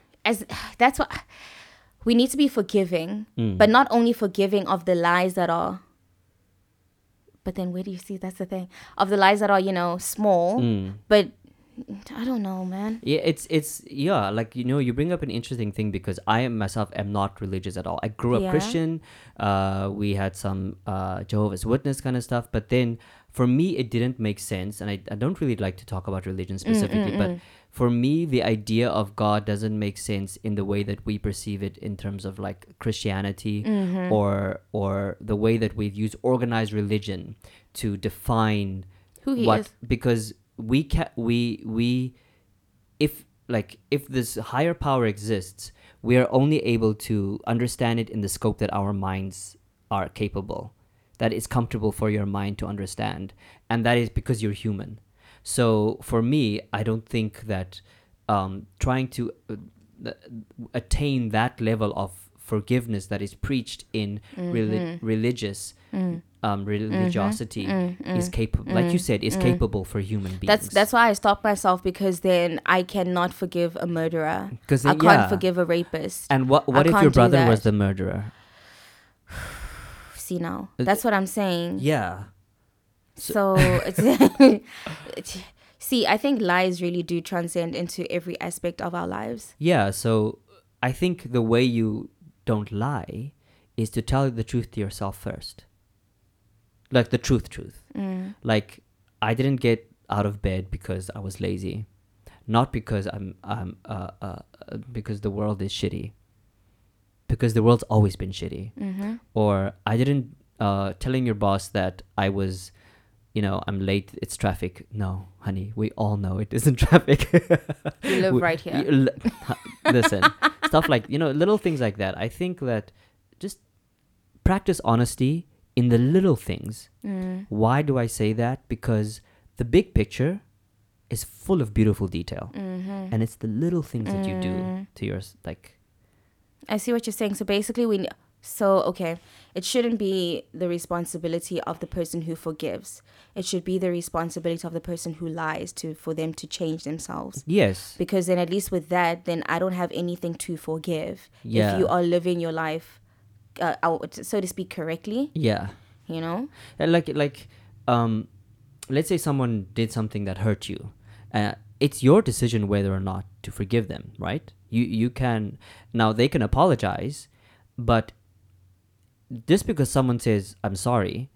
we need to be forgiving, but not only forgiving of the lies that are, but then where do you see, that's the thing, of the lies that are, you know, small, but I don't know, man. Yeah, it's yeah, like, you know, you bring up an interesting thing because I myself am not religious at all. I grew up Christian. We had some Jehovah's Witness kind of stuff, but then for me, it didn't make sense. And I don't really like to talk about religion specifically, but for me, the idea of God doesn't make sense in the way that we perceive it in terms of like Christianity or the way that we've used organized religion to define who he is. Because we if this higher power exists, we are only able to understand it in the scope that our minds are capable, that is comfortable for your mind to understand, and that is because you're human. So for me, I don't think that trying to attain that level of forgiveness that is preached in religiosity is capable, like you said, is capable for human beings. That's why I stopped myself, because then I cannot forgive a murderer. Because I can't forgive a rapist. And what if your brother was the murderer? See now, that's what I'm saying. Yeah. So it's, see, I think lies really do transcend into every aspect of our lives. Yeah, so I think the way you don't lie is to tell the truth to yourself first. Like the truth. Like, I didn't get out of bed because I was lazy, not because I'm because the world is shitty, because the world's always been shitty. Or I didn't telling your boss that I was, you know, I'm late, it's traffic. No, honey, we all know it isn't traffic. You live right here. Listen, stuff like, you know, little things like that. I think that just practice honesty in the little things. Why do I say that? Because the big picture is full of beautiful detail. And it's the little things that you do to your, like... I see what you're saying. So basically we... So, okay, it shouldn't be the responsibility of the person who forgives. It should be the responsibility of the person who lies for them to change themselves. Yes. Because then at least with that, then I don't have anything to forgive. Yeah. If you are living your life, so to speak, correctly. Yeah. You know? Like, let's say someone did something that hurt you. It's your decision whether or not to forgive them, right? You can... Now, they can apologize, but... Just because someone says, I'm sorry,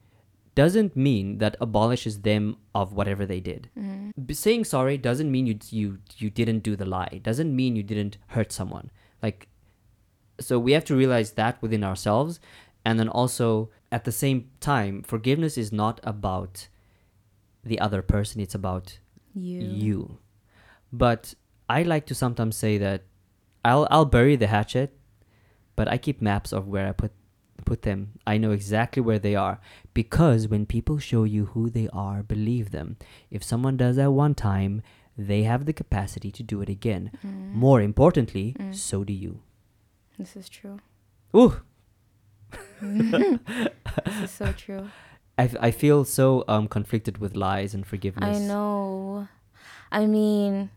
doesn't mean that abolishes them of whatever they did. Saying sorry doesn't mean you didn't do the lie. Doesn't mean you didn't hurt someone. Like, so we have to realize that within ourselves. And then also, at the same time, forgiveness is not about the other person. It's about you. But I like to sometimes say that I'll bury the hatchet, but I keep maps of where I put them. I know exactly where they are, because when people show you who they are, believe them. If someone does that one time, they have the capacity to do it again. More importantly, so do you. This is true. Ooh. This is so true. I feel so conflicted with lies and forgiveness. I know. I mean,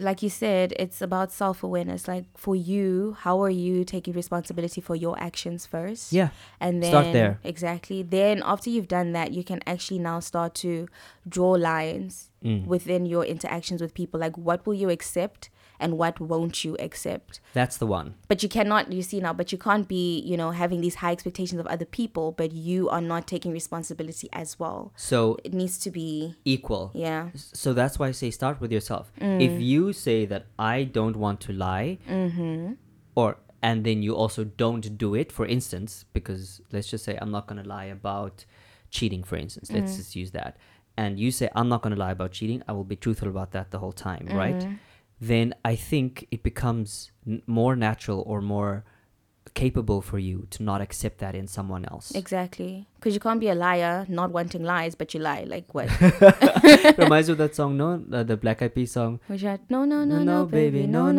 like you said, it's about self-awareness. Like, for you, how are you taking responsibility for your actions first? Yeah. And then start there. Exactly. Then after you've done that, you can actually now start to draw lines within your interactions with people. Like, what will you accept and what won't you accept? That's the one. But you cannot, you see now, but you can't be, you know, having these high expectations of other people, but you are not taking responsibility as well. So it needs to be equal. Yeah. So that's why I say start with yourself. If you say that I don't want to lie, and then you also don't do it, for instance, because let's just say I'm not going to lie about cheating, for instance. Let's just use that. And you say, I'm not going to lie about cheating. I will be truthful about that the whole time, right? Then I think it becomes more natural or more capable for you to not accept that in someone else. Exactly. Because you can't be a liar, not wanting lies, but you lie. Like what? Reminds me of that song, no? The Black Eyed Peas song. Which had, no, baby. No,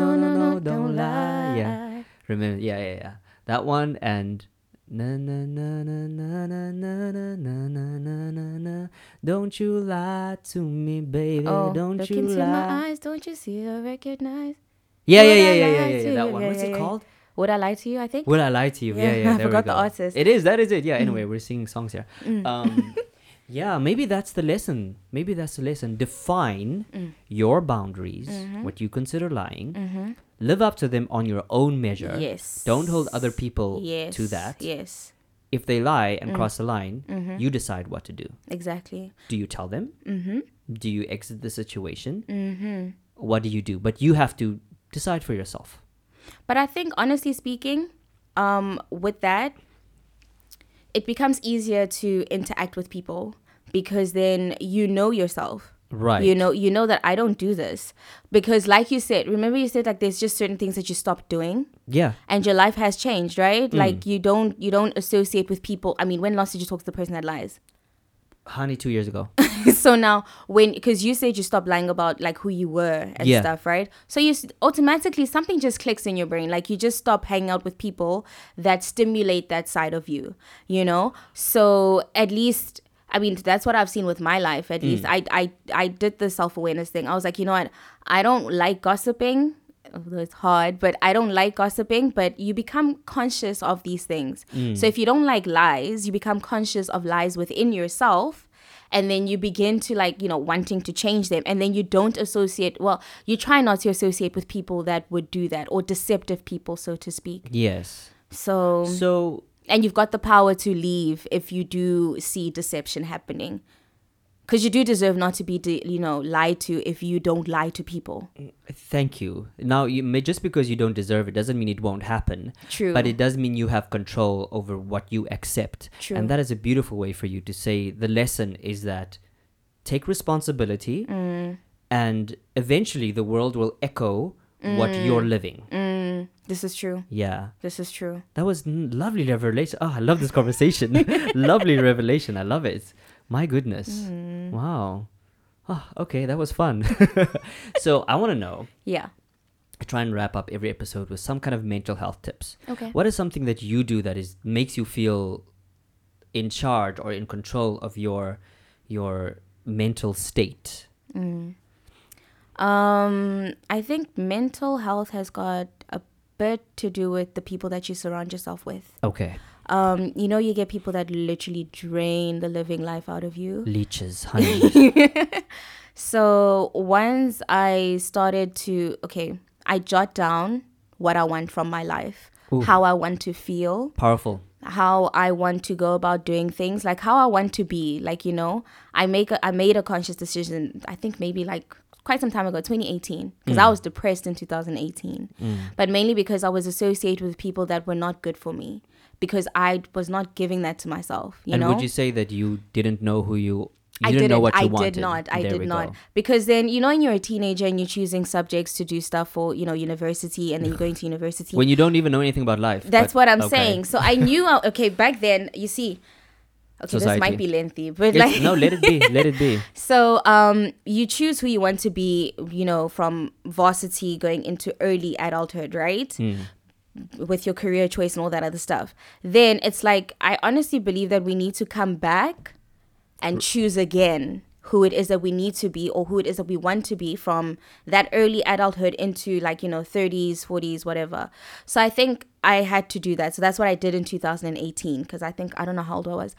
don't lie. Yeah. Remember, yeah. That one and... Na na na na na na na na na na na na. Don't you lie to me, baby. Oh, don't you lie. My eyes, don't you see or recognize? Yeah. That one. What's it called? Would I Lie to You? I think. Would I Lie to You? Yeah. I forgot the artist. That is it. Yeah. Anyway, we're singing songs here. Yeah. Maybe that's the lesson. Define your boundaries. What you consider lying. Live up to them on your own measure. Yes. Don't hold other people to that. Yes. If they lie and cross the line, you decide what to do. Exactly. Do you tell them? Do you exit the situation? What do you do? But you have to decide for yourself. But I think, honestly speaking, with that, it becomes easier to interact with people because then you know yourself. Right. You know that I don't do this because, like you said, remember you said like there's just certain things that you stop doing. Yeah. And your life has changed, right? Like you don't associate with people. I mean, when last did you talk to the person that lies? Honey, 2 years ago. So now because you said you stopped lying about like who you were and stuff, right? So you automatically something just clicks in your brain. Like you just stop hanging out with people that stimulate that side of you, you know? So at least... I mean, that's what I've seen with my life, at least. I did the self-awareness thing. I was like, you know what? I don't like gossiping. Although it's hard, but I don't like gossiping. But you become conscious of these things. So if you don't like lies, you become conscious of lies within yourself. And then you begin to like, you know, wanting to change them. And then you don't associate. Well, you try not to associate with people that would do that or deceptive people, so to speak. Yes. So... And you've got the power to leave if you do see deception happening. Because you do deserve not to be, lied to if you don't lie to people. Thank you. Now, just because you don't deserve it doesn't mean it won't happen. True. But it does mean you have control over what you accept. True. And that is a beautiful way for you to say the lesson is that take responsibility and eventually the world will echo what you're living. This is true. Yeah. This is true. That was lovely revelation. Oh, I love this conversation. Lovely revelation. I love it. My goodness. Wow. Oh, okay. That was fun. So I want to know. Yeah. I try and wrap up every episode with some kind of mental health tips. Okay. What is something that you do that makes you feel in charge or in control of your mental state? I think mental health has got a bit to do with the people that you surround yourself with. Okay. You get people that literally drain the living life out of you. Leeches, honey. So once I started to, I jot down what I want from my life. Ooh. How I want to feel. Powerful. How I want to go about doing things, like how I want to be. Like, I made a conscious decision, I think maybe like quite some time ago, 2018, because I was depressed in 2018, but mainly because I was associated with people that were not good for me because I was not giving that to myself. And would you say that you didn't know who you wanted? I did not. Because then, when you're a teenager and you're choosing subjects to do stuff for, university, and then you're going to university. When you don't even know anything about life. That's what I'm saying. So I knew, back then, you see... Okay, society. This might be lengthy, but no, let it be. So, you choose who you want to be, from varsity going into early adulthood, right? With your career choice and all that other stuff. Then it's like, I honestly believe that we need to come back and choose again who it is that we need to be or who it is that we want to be from that early adulthood into 30s, 40s, whatever. So I think I had to do that. So that's what I did in 2018 because I don't know how old I was.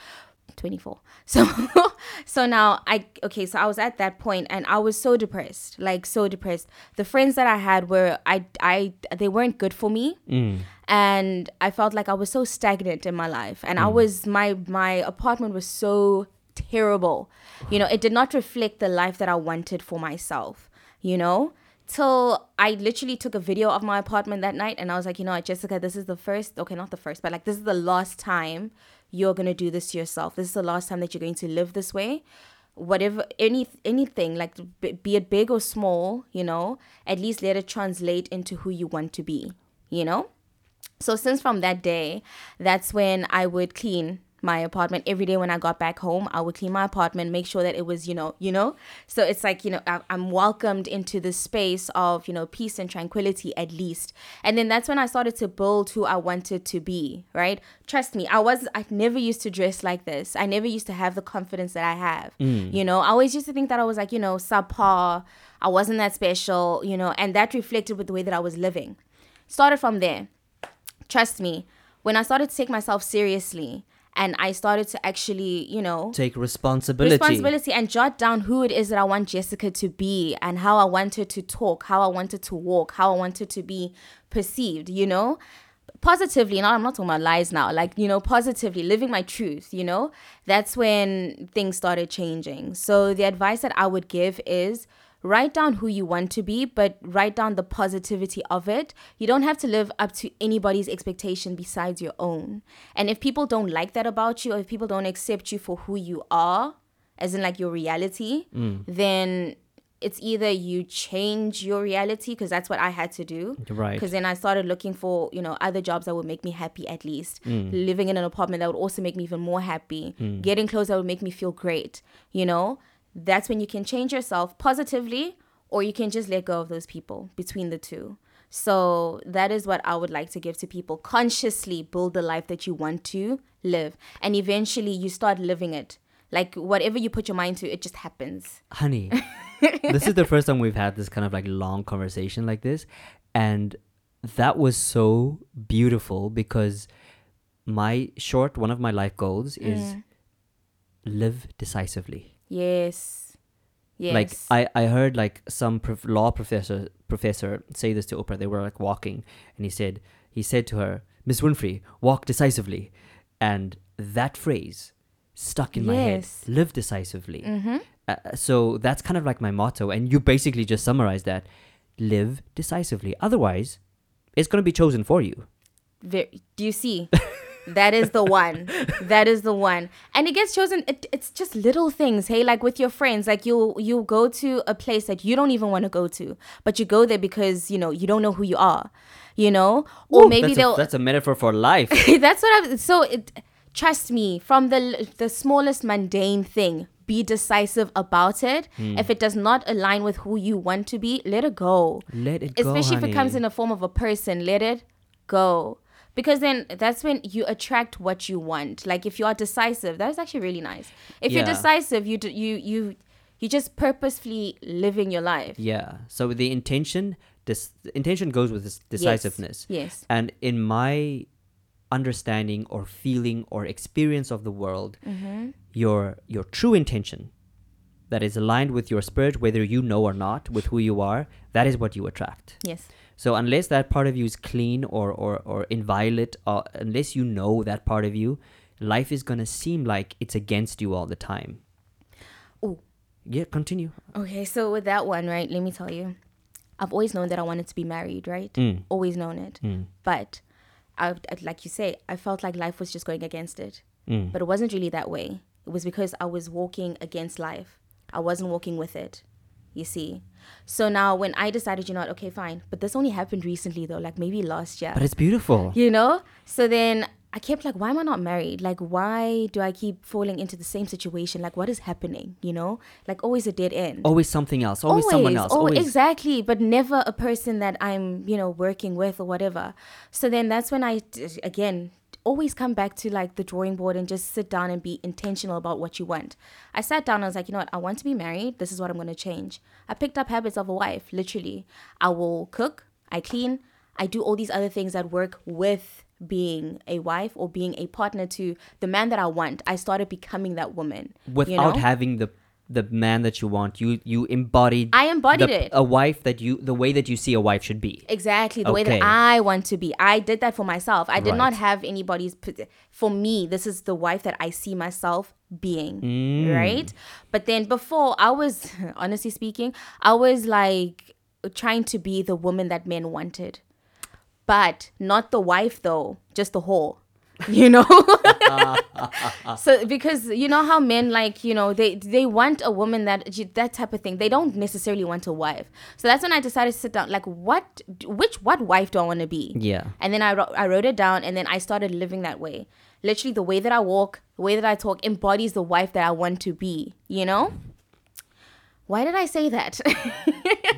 24. So now I was at that point and I was so depressed, The friends that I had were, they weren't good for me. And I felt like I was so stagnant in my life. And I was, my apartment was so terrible. It did not reflect the life that I wanted for myself, till I literally took a video of my apartment that night and I was like, Jessica, this is the first, not the first, but this is the last time you're going to do this to yourself. This is the last time that you're going to live this way. Whatever, anything, be it big or small, at least let it translate into who you want to be, So since from that day, that's when I would clean my apartment every day. When I got back home, I would clean my apartment, make sure that it was, so it's like, I'm welcomed into this space of, peace and tranquility at least. And then that's when I started to build who I wanted to be, right? Trust me, I never used to dress like this. I never used to have the confidence that I have, I always used to think that I was like, subpar, I wasn't that special, and that reflected with the way that I was living. Started from there. Trust me, when I started to take myself seriously, and I started to actually, take responsibility and jot down who it is that I want Jessica to be and how I want her to talk, how I want her to walk, how I want her to be perceived, Positively, I'm not talking about lies now, positively, living my truth, That's when things started changing. So the advice that I would give is write down who you want to be, but write down the positivity of it. You don't have to live up to anybody's expectation besides your own. And if people don't like that about you, or if people don't accept you for who you are, as in your reality, then it's either you change your reality, because that's what I had to do. Right. Because then I started looking for, other jobs that would make me happy at least. Living in an apartment that would also make me even more happy. Getting clothes that would make me feel great, That's when you can change yourself positively, or you can just let go of those people, between the two. So that is what I would like to give to people. Consciously build the life that you want to live. And eventually you start living it. Whatever you put your mind to, it just happens. Honey, this is the first time we've had this kind of long conversation like this. And that was so beautiful, because one of my life goals is live decisively. Yes. I heard some law professor say this to Oprah. They were walking, and he said to her, "Miss Winfrey, walk decisively." And that phrase stuck in my head. Live decisively. So that's kind of my motto, and you basically just summarized that. Live decisively. Otherwise, it's going to be chosen for you. Do you see? That is the one. And it gets chosen. It's just little things. Hey, with your friends, you'll go to a place that you don't even want to go to, but you go there because, you don't know who you are, Or ooh, maybe that's a metaphor for life. That's what I've... So trust me, from the smallest mundane thing, be decisive about it. If it does not align with who you want to be, let it go. Especially if it comes in the form of a person, let it go. Because then that's when you attract what you want. If you are decisive, that is actually really nice. If you're decisive, you just purposefully living your life. Yeah. So the intention, intention goes with this decisiveness. Yes. And in my understanding or feeling or experience of the world, your true intention that is aligned with your spirit, whether you know or not, with who you are, that is what you attract. Yes. So unless that part of you is clean or inviolate, or unless you know that part of you, life is going to seem like it's against you all the time. Oh. Yeah, continue. Okay, so with that one, right, let me tell you. I've always known that I wanted to be married, right? Always known it. But, like you say, I felt like life was just going against it. But it wasn't really that way. It was because I was walking against life. I wasn't walking with it. You see? So now when I decided, okay, fine. But this only happened recently though, maybe last year. But it's beautiful. So then I kept why am I not married? Why do I keep falling into the same situation? What is happening? Always a dead end. Always something else. Always someone else. Always. Exactly. But never a person that I'm, working with or whatever. So then that's when I, again, always come back to the drawing board and just sit down and be intentional about what you want. I sat down and I was like, I want to be married. This is what I'm going to change. I picked up habits of a wife, literally. I will cook, I clean, I do all these other things that work with being a wife or being a partner to the man that I want. I started becoming that woman. Without having the man that you want, you embodied. I embodied it. A wife that the way that you see a wife should be. Exactly, the way that I want to be. I did that for myself. I did not have anybody's. For me, this is the wife that I see myself being, right? But then before, I was, honestly speaking, I was trying to be the woman that men wanted, but not the wife though, just the whore. you know. So because you know how men, like, you know, they want a woman that type of thing. They don't necessarily want a wife. So that's when I decided to sit down, like, what wife do I want to be? Yeah. And then I wrote it down, and then I started living that way. Literally, the way that I walk, the way that I talk embodies the wife that I want to be, you know. Why did I say that?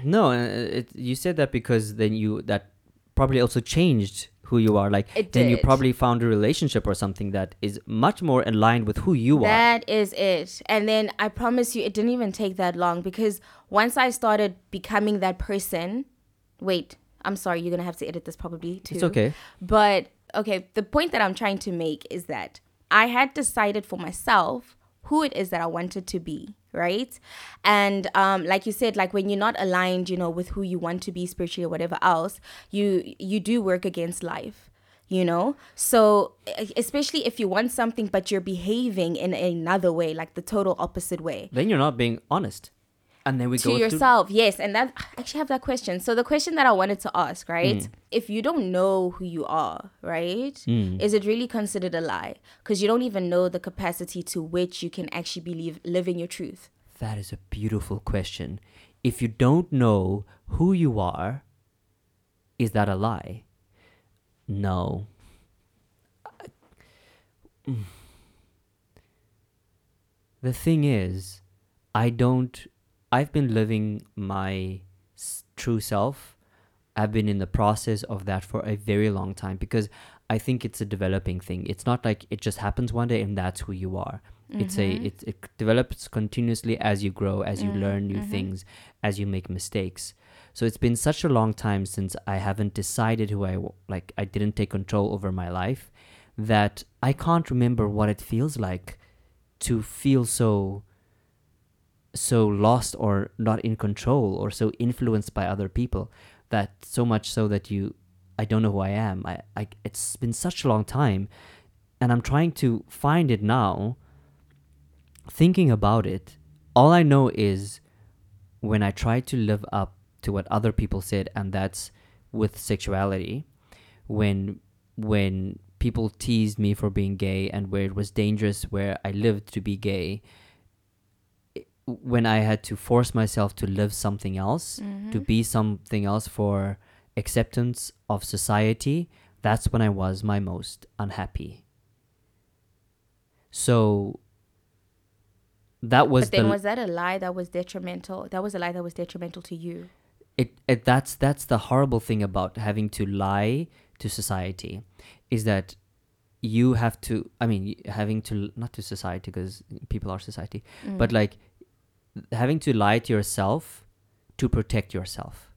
No, you said that because then that probably also changed who you are. Like, then you probably found a relationship or something that is much more in line with who you are. That is it. And then I promise you, it didn't even take that long, because once I started becoming that person, wait, I'm sorry, you're going to have to edit this probably too. It's okay. But okay, the point that I'm trying to make is that I had decided for myself who it is that I wanted to be. Right. And like you said, like when you're not aligned, you know, with who you want to be spiritually or whatever else, you do work against life, you know. So especially if you want something, but you're behaving in another way, like the total opposite way. Then you're not being honest. And then we go to yourself. Yes. And that I actually have that question. So the question that I wanted to ask, right? If you don't know who you are, right? Is it really considered a lie? Because you don't even know the capacity to which you can actually be living your truth. That is a beautiful question. If you don't know who you are, is that a lie? No. The thing is, I've been living my true self. I've been in the process of that for a very long time, because I think it's a developing thing. It's not like it just happens one day and that's who you are. Mm-hmm. It develops continuously as you grow, as you learn new things, as you make mistakes. So it's been such a long time since I haven't decided who I didn't take control over my life, that I can't remember what it feels like to feel so lost or not in control or so influenced by other people, that so much so that I don't know who I am. It's been such a long time, and I'm trying to find it now. Thinking about it, all I know is when I try to live up to what other people said, and that's with sexuality, when people teased me for being gay and where it was dangerous where I lived to be gay, when I had to force myself to live something else, to be something else for acceptance of society, that's when I was my most unhappy. So that was. But then was that a lie that was detrimental? That was a lie that was detrimental to you. That's the horrible thing about having to lie to society, is that you have to. I mean, having to, not to society, because people are society, but like, having to lie to yourself to protect yourself.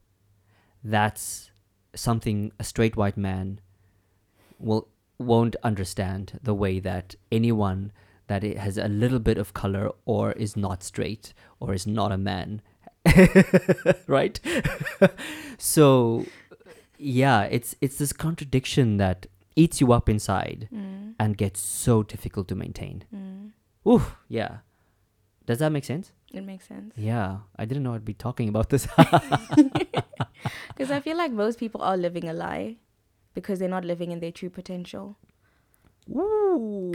That's something a straight white man won't understand, the way that anyone that has a little bit of color or is not straight or is not a man, right? So yeah, it's this contradiction that eats you up inside and gets so difficult to maintain. Oof, yeah. Does that make sense? It makes sense. Yeah. I didn't know I'd be talking about this. Because I feel like most people are living a lie because they're not living in their true potential. Ooh.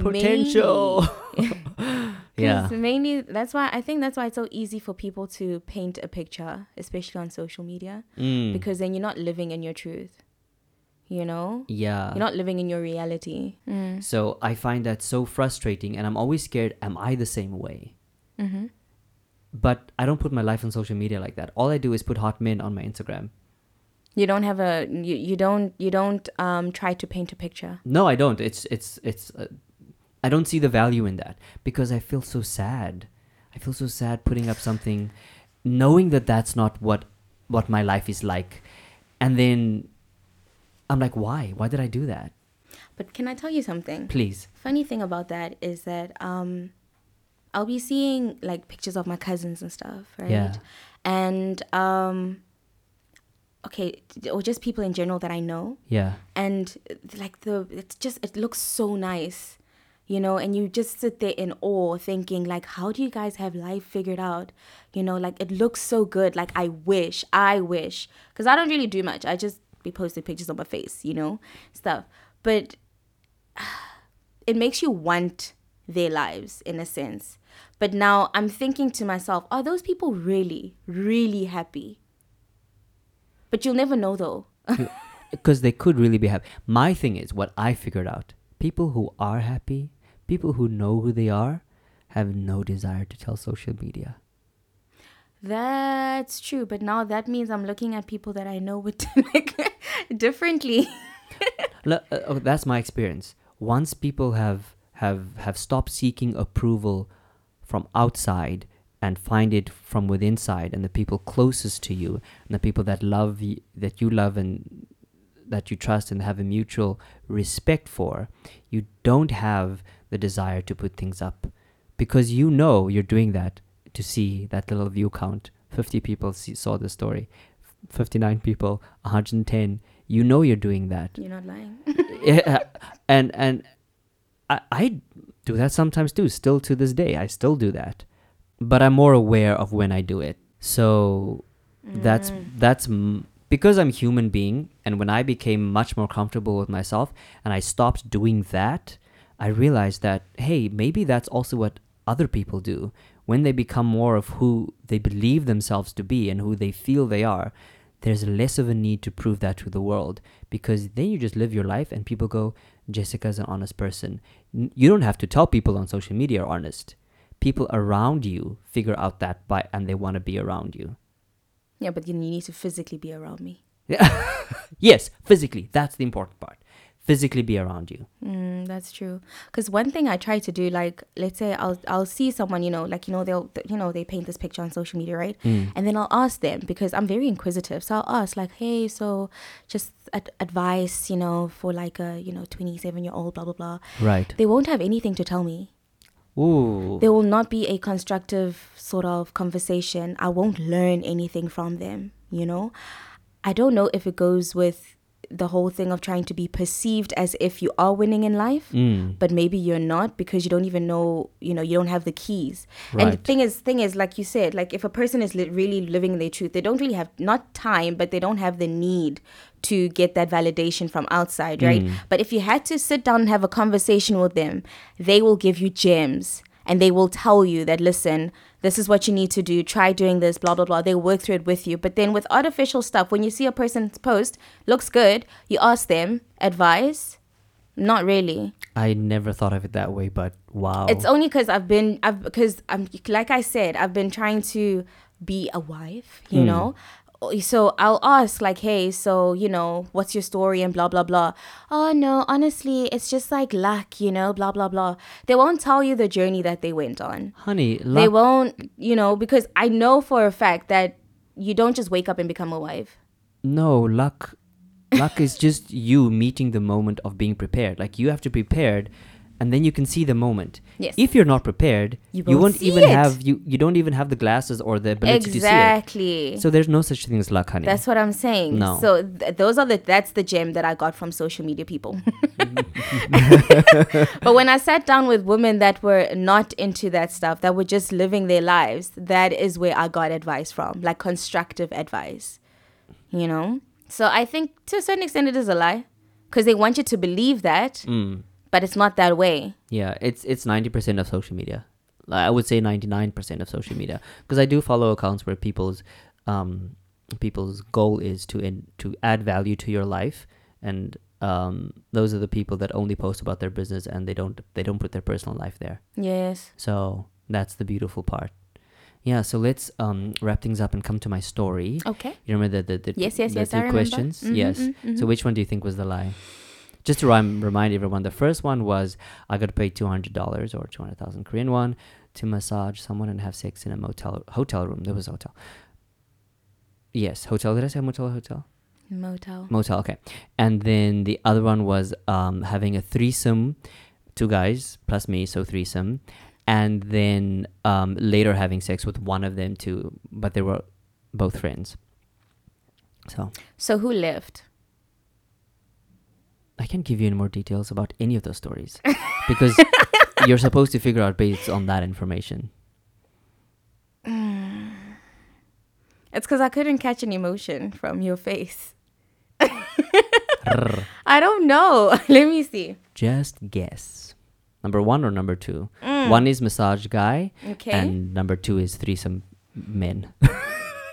Potential. Yeah. Mainly, that's why it's so easy for people to paint a picture, especially on social media, because then you're not living in your truth. You know? Yeah. You're not living in your reality. So I find that so frustrating, and I'm always scared, am I the same way? Mm-hmm. But I don't put my life on social media like that. All I do is put hot men on my Instagram. You don't have a you don't try to paint a picture. No, I don't. It's I don't see the value in that, because I feel so sad. I feel so sad putting up something, knowing that that's not what my life is like, and then I'm like, why? Why did I do that? But can I tell you something? Please. Funny thing about that is that I'll be seeing like pictures of my cousins and stuff, right? Yeah. And okay, or just people in general that I know. Yeah. And like it looks so nice, you know, and you just sit there in awe thinking like, how do you guys have life figured out? You know, like it looks so good. Like I wish, because I don't really do much. I just be posting pictures on my face, you know, stuff. But it makes you want their lives in a sense. But now I'm thinking to myself, are those people really, really happy? But you'll never know though. Because they could really be happy. My thing is, what I figured out, people who are happy, people who know who they are, have no desire to tell social media. That's true. But now that means I'm looking at people that I know would like differently. That's my experience. Once people have stopped seeking approval from outside and find it from within side, and the people closest to you and the people that love you, that you love and that you trust and have a mutual respect for, you don't have the desire to put things up, because you know you're doing that to see that little view count. 50 people saw the story, 59 people, 110. You know you're doing that. You're not lying. Yeah, and I do that sometimes too. Still to this day, I still do that, but I'm more aware of when I do it. So that's because I'm human being, and when I became much more comfortable with myself, and I stopped doing that, I realized that hey, maybe that's also what other people do when they become more of who they believe themselves to be and who they feel they are. There's less of a need to prove that to the world, because then you just live your life and people go, Jessica's an honest person. You don't have to tell people on social media are honest. People around you figure out that and they want to be around you. Yeah, but you need to physically be around me. Yes, physically. That's the important part. Physically be around you. That's true. Because one thing I try to do, like, let's say I'll see someone, you know, like, you know, they paint this picture on social media, right? And then I'll ask them, because I'm very inquisitive. So I'll ask, like, hey, so just advice, you know, for like a, you know, 27-year-old, blah, blah, blah. Right. They won't have anything to tell me. Ooh. There will not be a constructive sort of conversation. I won't learn anything from them, you know? I don't know if it goes with the whole thing of trying to be perceived as if you are winning in life, but maybe you're not, because you don't even know, you know, you don't have the keys. Right. And the thing is, like you said, like if a person is really living their truth, they don't really have, not time, but they don't have the need to get that validation from outside, right? But if you had to sit down and have a conversation with them, they will give you gems. And they will tell you that, listen, this is what you need to do. Try doing this, blah, blah, blah. They'll work through it with you. But then with artificial stuff, when you see a person's post, looks good, you ask them, advice? Not really. I never thought of it that way, but wow. It's only because I've been trying to be a wife, you know? So I'll ask like, hey, so, you know, what's your story and blah, blah, blah. Oh, no, honestly, it's just like luck, you know, blah, blah, blah. They won't tell you the journey that they went on. Honey, luck. They won't, you know, because I know for a fact that you don't just wake up and become a wife. No, luck is just you meeting the moment of being prepared. Like you have to be prepared and then you can see the moment. Yes. If you're not prepared, you don't even have the glasses or the ability to see it. Exactly. So there's no such thing as luck, honey. That's what I'm saying. No. So that's the gem that I got from social media people. But when I sat down with women that were not into that stuff, that were just living their lives, that is where I got advice from, like constructive advice, you know? So I think to a certain extent it is a lie, because they want you to believe that. But it's not that way. Yeah, it's 90% of social media. I would say 99% of social media, because I do follow accounts where people's goal is to add value to your life, and those are the people that only post about their business and they don't put their personal life there. Yes. So that's the beautiful part. Yeah. So let's wrap things up and come to my story. Okay. You remember the two questions? Mm-hmm, yes. Mm-hmm. So which one do you think was the lie? Just to remind everyone, the first one was I got paid $200 or 200,000 Korean won to massage someone and have sex in a hotel room. There was a hotel. Yes, hotel. Did I say motel or hotel? Motel. Motel, okay. And then the other one was having a threesome, two guys plus me, so threesome. And then later having sex with one of them too, but they were both friends. So who lived? I can't give you any more details about any of those stories because you're supposed to figure out based on that information. It's because I couldn't catch an emotion from your face. I don't know. Let me see. Just guess. Number one or number two? One is massage guy. Okay. And number two is threesome men.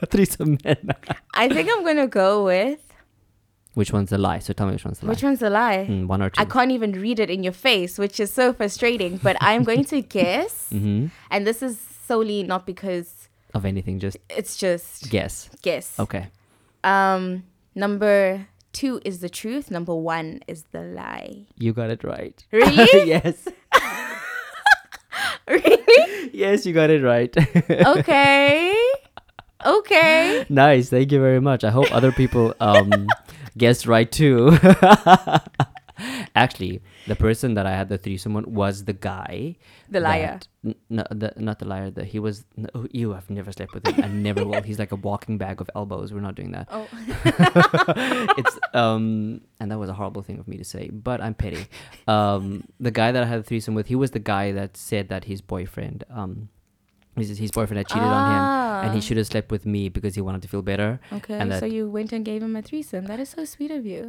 Threesome men. I think I'm going to go with... Which one's the lie? So tell me which one's the lie. Which one's the lie? One or two. I can't even read it in your face, which is so frustrating. But I'm going to guess. Mm-hmm. And this is solely not because... Of anything, just... It's just... Guess. Guess. Okay. Number... Two is the truth. Number one is the lie. You got it right. Really? Yes. Really? Yes, you got it right. Okay. Okay. Nice. Thank you very much. I hope other people guessed right too. Actually, the person that I had the threesome on was the guy. The liar. Not the liar. He was... No, ew, I've never slept with him. I never will. He's like a walking bag of elbows. We're not doing that. Oh. It's and that was a horrible thing of me to say, but I'm petty. The guy that I had the threesome with, he was the guy that said that his boyfriend... his boyfriend had cheated on him, and he should have slept with me because he wanted to feel better. Okay, and so you went and gave him a threesome. That is so sweet of you.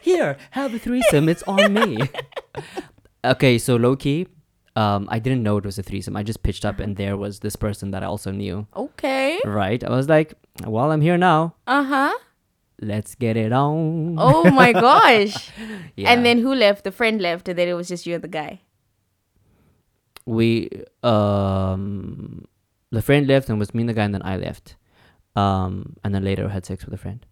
Here, have a threesome. It's on me. Okay, so low-key, I didn't know it was a threesome. I just pitched up and there was this person that I also knew. Okay. Right. I was like, well, I'm here now. Uh-huh. Let's get it on. Oh, my gosh. Yeah. And then who left? The friend left, and then it was just you and the guy. The friend left, and it was me and the guy, and then I left. And then later I had sex with a friend.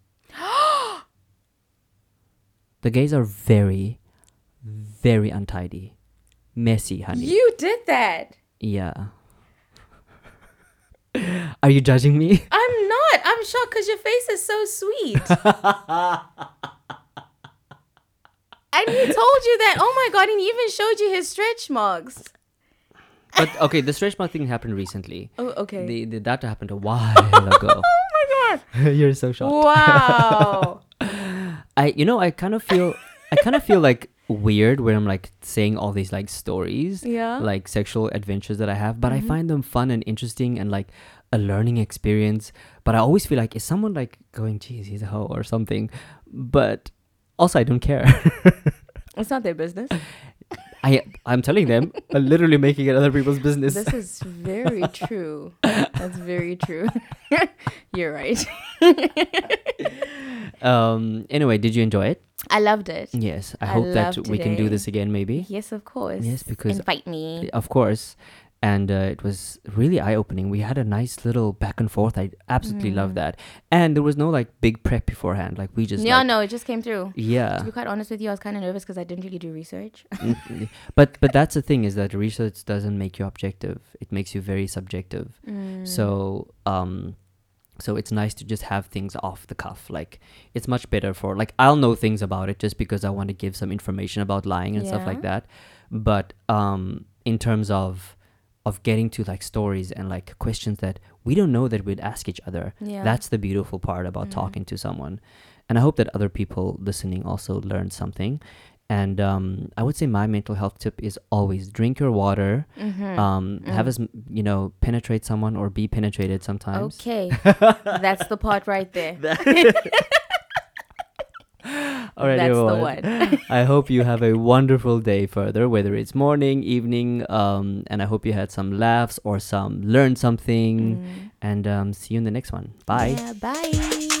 The gays are very, very untidy. Messy, honey. You did that. Yeah. Are you judging me? I'm not. I'm shocked because your face is so sweet. And he told you that. Oh my God. And he even showed you his stretch marks. But okay, the stretch mark thing happened recently. Oh, okay. That happened a while ago. Oh my God. You're so shocked. Wow. I kind of feel like weird when I'm like saying all these like stories, yeah, like sexual adventures that I have, but I find them fun and interesting and like a learning experience. But I always feel like is someone like going, geez, he's a hoe or something, but also I don't care. It's not their business. I'm telling them. I'm literally making it other people's business. This is very true. That's very true. You're right. Anyway, did you enjoy it? I loved it. Yes. I hope that we can do this again maybe. Yes, of course. Yes, because... Invite me. Of course. And it was really eye-opening. We had a nice little back and forth. I absolutely love that. And there was no like big prep beforehand. Like we just... Yeah, no, it just came through. Yeah. To be quite honest with you, I was kind of nervous because I didn't really do research. But that's the thing is that research doesn't make you objective. It makes you very subjective. So it's nice to just have things off the cuff. Like it's much better for like I'll know things about it just because I want to give some information about lying and stuff like that. But in terms of getting to like stories and like questions that we don't know that we'd ask each other. Yeah. That's the beautiful part about talking to someone. And I hope that other people listening also learn something. And I would say my mental health tip is always drink your water, have us, you know, penetrate someone or be penetrated sometimes. Okay. That's the part right there. All right, that's everyone. The one. I hope you have a wonderful day further, whether it's morning, evening, and I hope you had some laughs or learned something, and see you in the next one. Bye. Yeah, bye.